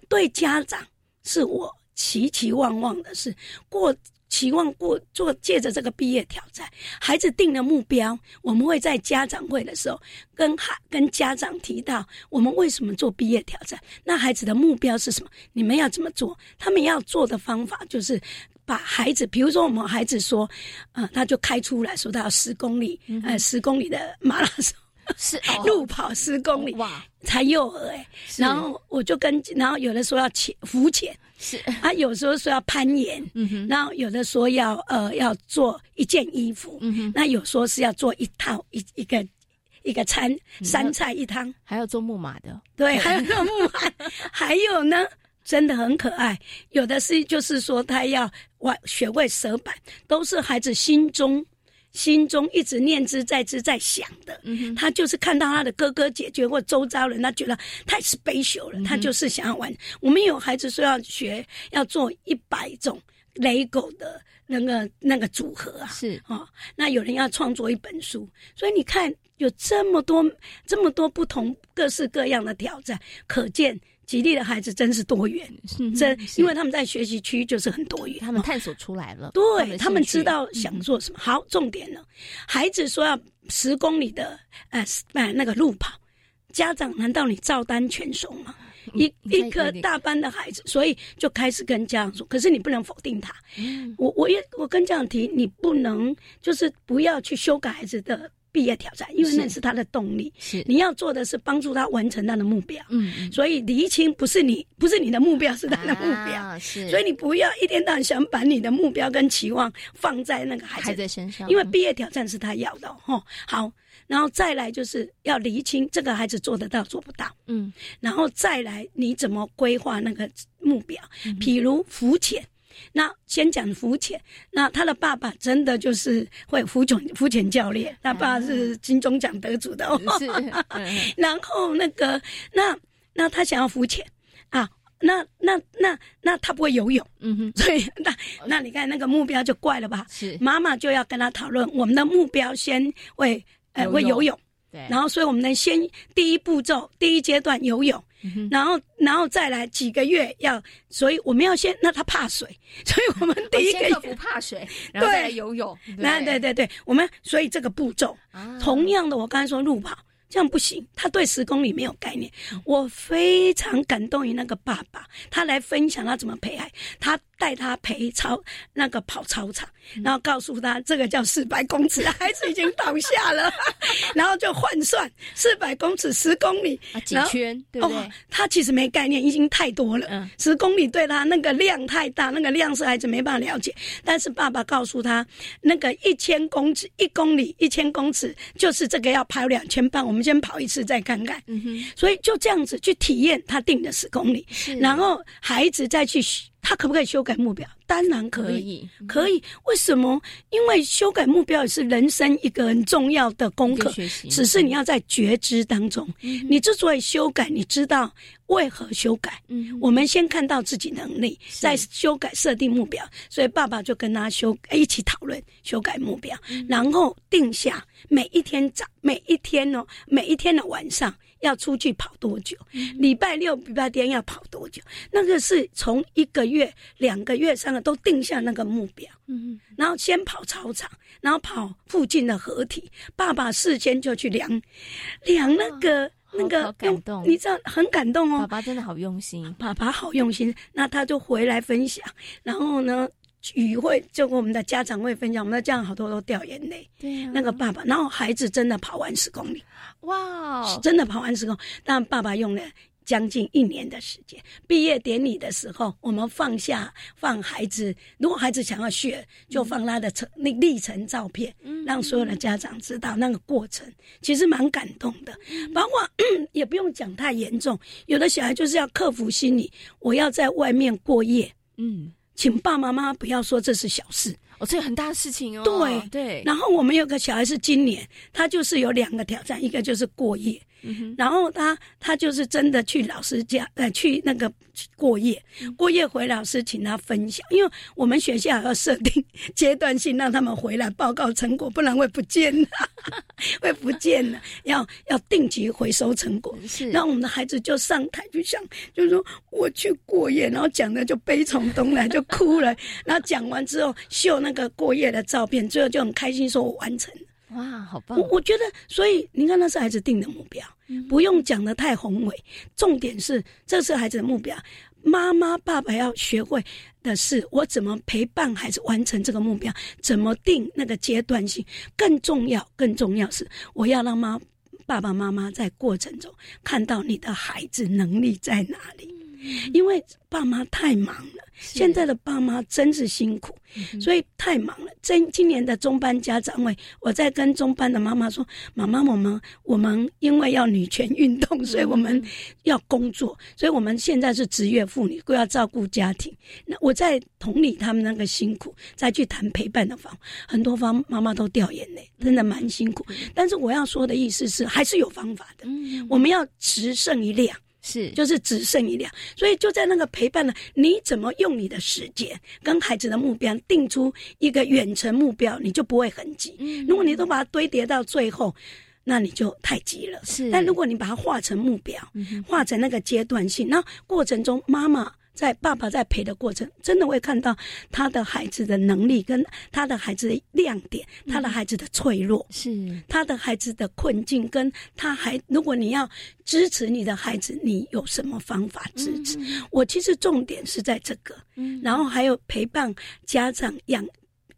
对家长是我。期期望望的是过期望过做，借着这个毕业挑战，孩子定了目标，我们会在家长会的时候跟跟家长提到我们为什么做毕业挑战，那孩子的目标是什么，你们要怎么做，他们要做的方法就是把孩子，比如说我们孩子说，呃，他就开出来说他要十公里，嗯、呃，十公里的马拉松。是、哦、路跑十公里、哦、哇才幼儿哎、欸，然后我就跟，然后有的说要潜浮潜，是啊，有时候说要攀岩，嗯、然后有的说要呃要做一件衣服，嗯、那有说是要做一套一一个一个餐三菜一汤，还要做木马的，对，还要做木马，还有呢。真的很可爱，有的是就是说他要学会蛇板，都是孩子心中。心中一直念之在之在想的，嗯、他就是看到他的哥哥姐姐或周遭人，他觉得太 special 了，嗯、他就是想要玩。我们有孩子说要学要做一百种 Lego 的那个那个组合啊，是啊、哦，那有人要创作一本书，所以你看有这么多这么多不同各式各样的挑战，可见。吉利的孩子真是多元，嗯、真因为他们在学习区就是很多元，他们探索出来了，对，他 们, 他们知道想做什么。嗯、好，重点了，孩子说要十公里的呃那个路跑，家长难道你照单全收吗？一、嗯、一颗大班的孩子，所以就开始跟家长说，可是你不能否定他。嗯、我我也我跟家长提，你不能就是不要去修改孩子的。毕业挑战，因为那是他的动力。是，你要做的是帮助他完成他的目标。嗯，所以厘清不是你，不是你的目标，是他的目标。啊、是，所以你不要一天到晚想把你的目标跟期望放在那个孩子孩子身上，因为毕业挑战是他要的哦。好，然后再来就是要厘清这个孩子做得到做不到。嗯，然后再来你怎么规划那个目标，嗯、比如浮潜。那先讲浮潜，那他的爸爸真的就是会浮潜，浮潜教练，他爸是金钟奖得主的哦。嗯、然后那个，那那他想要浮潜啊，那那那那他不会游泳，嗯哼，所以那那你看那个目标就怪了吧？是，妈妈就要跟他讨论，我们的目标先为呃为游泳，对，然后所以我们能先第一步骤第一阶段游泳。然后然后再来几个月要，所以我们要先，那他怕水，所以我们第一个月、哦、先克服怕水，然后再来游泳，对对对对，我们所以这个步骤、啊、同样的，我刚才说路跑这样不行，他对十公里没有概念。我非常感动于那个爸爸，他来分享他怎么陪孩，他带他陪操那个跑操场，然后告诉他这个叫四百公尺，孩子已经倒下了，然后就换算四百公尺十公里、啊、几圈，对不对、哦？他其实没概念，已经太多了，十、嗯、公里对他那个量太大，那个量是孩子没办法了解。但是爸爸告诉他，那个一千公尺一公里一千公尺就是这个要跑两千半，我们先跑一次再看看。嗯哼，所以就这样子去体验他定的十公里，然后孩子再去。他可不可以修改目标？当然可以，可以。可以嗯、为什么？因为修改目标也是人生一个很重要的功课，只是你要在觉知当中。嗯、你之所以修改，你知道为何修改。嗯、我们先看到自己能力，再修改设定目标。所以爸爸就跟他修一起讨论修改目标，嗯、然后定下每一天早，每一天哦，每一天的晚上。要出去跑多久，礼拜六礼拜天要跑多久，那个是从一个月两个月三个都定下那个目标，嗯，然后先跑操场，然后跑附近的河堤，爸爸事先就去量量那个、哦那个好感动，你知道很感动哦，爸爸真的好用心，爸爸好用心，那他就回来分享，然后呢与会就跟我们的家长会分享，我们的家长好多都掉眼泪。对、啊，那个爸爸，然后孩子真的跑完十公里，哇、wow ，真的跑完十公里。但爸爸用了将近一年的时间。毕业典礼的时候，我们放下放孩子，如果孩子想要学，就放他的成历、嗯、历程照片，让所有的家长知道那个过程，其实蛮感动的。包括也不用讲太严重，有的小孩就是要克服心理，我要在外面过夜，嗯。请爸妈妈不要说这是小事，哦，这很大的事情哦。对对。然后我们有个小孩是今年，他就是有两个挑战，一个就是过夜，嗯、然后他他就是真的去老师家，呃，去那个过夜，过夜回老师请他分享，因为我们学校要设定阶段性，让他们回来报告成果，不然会不见了，会不见了。要要定期回收成果。是。然后我们的孩子就上台就想，就说我去过夜，然后讲的就悲从中来，就哭了。然后讲完之后秀那个过夜的照片，最后就很开心说我完成了。哇，好棒！我我觉得，所以你看，那是孩子定的目标，嗯、不用讲得太宏伟。重点是，这是孩子的目标。妈妈、爸爸要学会的是，我怎么陪伴孩子完成这个目标，怎么定那个阶段性。更重要，更重要是，我要让妈爸爸妈妈在过程中看到你的孩子能力在哪里。因为爸妈太忙了，现在的爸妈真是辛苦，嗯、所以太忙了。今今年的中班家长会，我在跟中班的妈妈说：“妈妈，我们我们因为要女权运动，所以我们要工作，嗯、所以我们现在是职业妇女，都要照顾家庭。那我在同理他们那个辛苦，再去谈陪伴的方，很多方妈妈都掉眼泪，真的蛮辛苦。但是我要说的意思是，还是有方法的。嗯、我们要持胜一量。”是，就是只剩一辆，所以就在那个陪伴呢，你怎么用你的时间跟孩子的目标定出一个远程目标，你就不会很急。嗯，如果你都把它堆叠到最后，那你就太急了。是，但如果你把它化成目标，化成那个阶段性，那过程中妈妈在爸爸在陪的过程，真的会看到他的孩子的能力，跟他的孩子的亮点，嗯、他的孩子的脆弱，是他的孩子的困境，跟他还如果你要支持你的孩子，你有什么方法支持？嗯、我其实重点是在这个，嗯、然后还有陪伴家长养。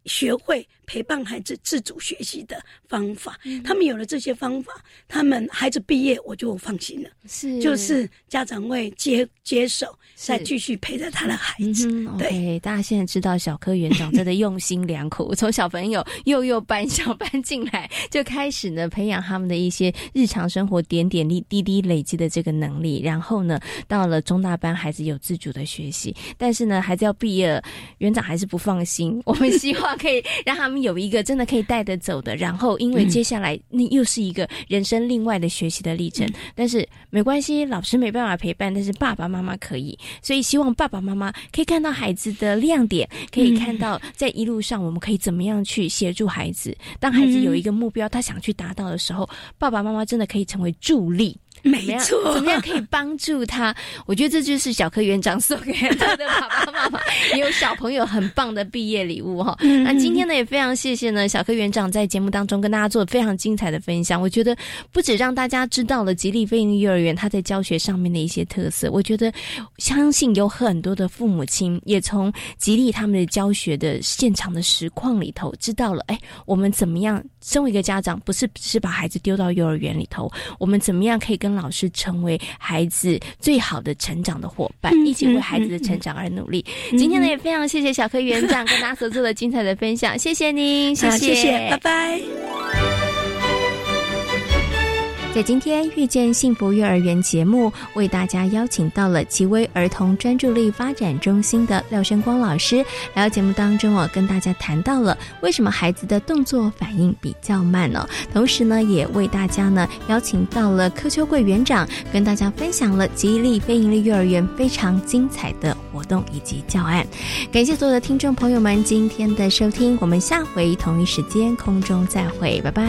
学会陪伴孩子自主学习的方法，嗯、他们有了这些方法，他们孩子毕业我就放心了，是就是家长会接接手，再继续陪着他的孩子。嗯、对， okay， 大家现在知道小柯园长真的用心良苦，从小朋友幼幼班小班进来就开始呢培养他们的一些日常生活点点滴滴累积的这个能力，然后呢到了中大班孩子有自主的学习，但是呢孩子要毕业了，园长还是不放心，我们希望可以让他们有一个真的可以带得走的，然后因为接下来那又是一个人生另外的学习的历程，嗯、但是没关系，老师没办法陪伴，但是爸爸妈妈可以，所以希望爸爸妈妈可以看到孩子的亮点，可以看到在一路上我们可以怎么样去协助孩子，当孩子有一个目标他想去达到的时候，爸爸妈妈真的可以成为助力，没错，怎么样可以帮助他？我觉得这就是小柯园长送给他的爸爸妈妈，也有小朋友很棒的毕业礼物哈、哦嗯。那今天呢，也非常谢谢呢小柯园长在节目当中跟大家做非常精彩的分享。我觉得不止让大家知道了吉利飞鹰幼儿园它在教学上面的一些特色，我觉得相信有很多的父母亲也从吉利他们的教学的现场的实况里头知道了，哎，我们怎么样身为一个家长，不是只是把孩子丢到幼儿园里头，我们怎么样可以跟老师成为孩子最好的成长的伙伴，一起为孩子的成长而努力。嗯嗯嗯、今天呢，也非常谢谢小柯园长跟大家所做的精彩的分享，谢谢您，谢谢，谢谢，拜拜。在今天遇见幸福幼儿园节目，为大家邀请到了奇威儿童专注力发展中心的廖笙光老师来到节目当中哦，跟大家谈到了为什么孩子的动作反应比较慢哦。同时呢，也为大家呢邀请到了柯秋桂园长，跟大家分享了吉利非营利幼儿园非常精彩的活动以及教案。感谢所有的听众朋友们今天的收听，我们下回同一时间空中再会，拜拜。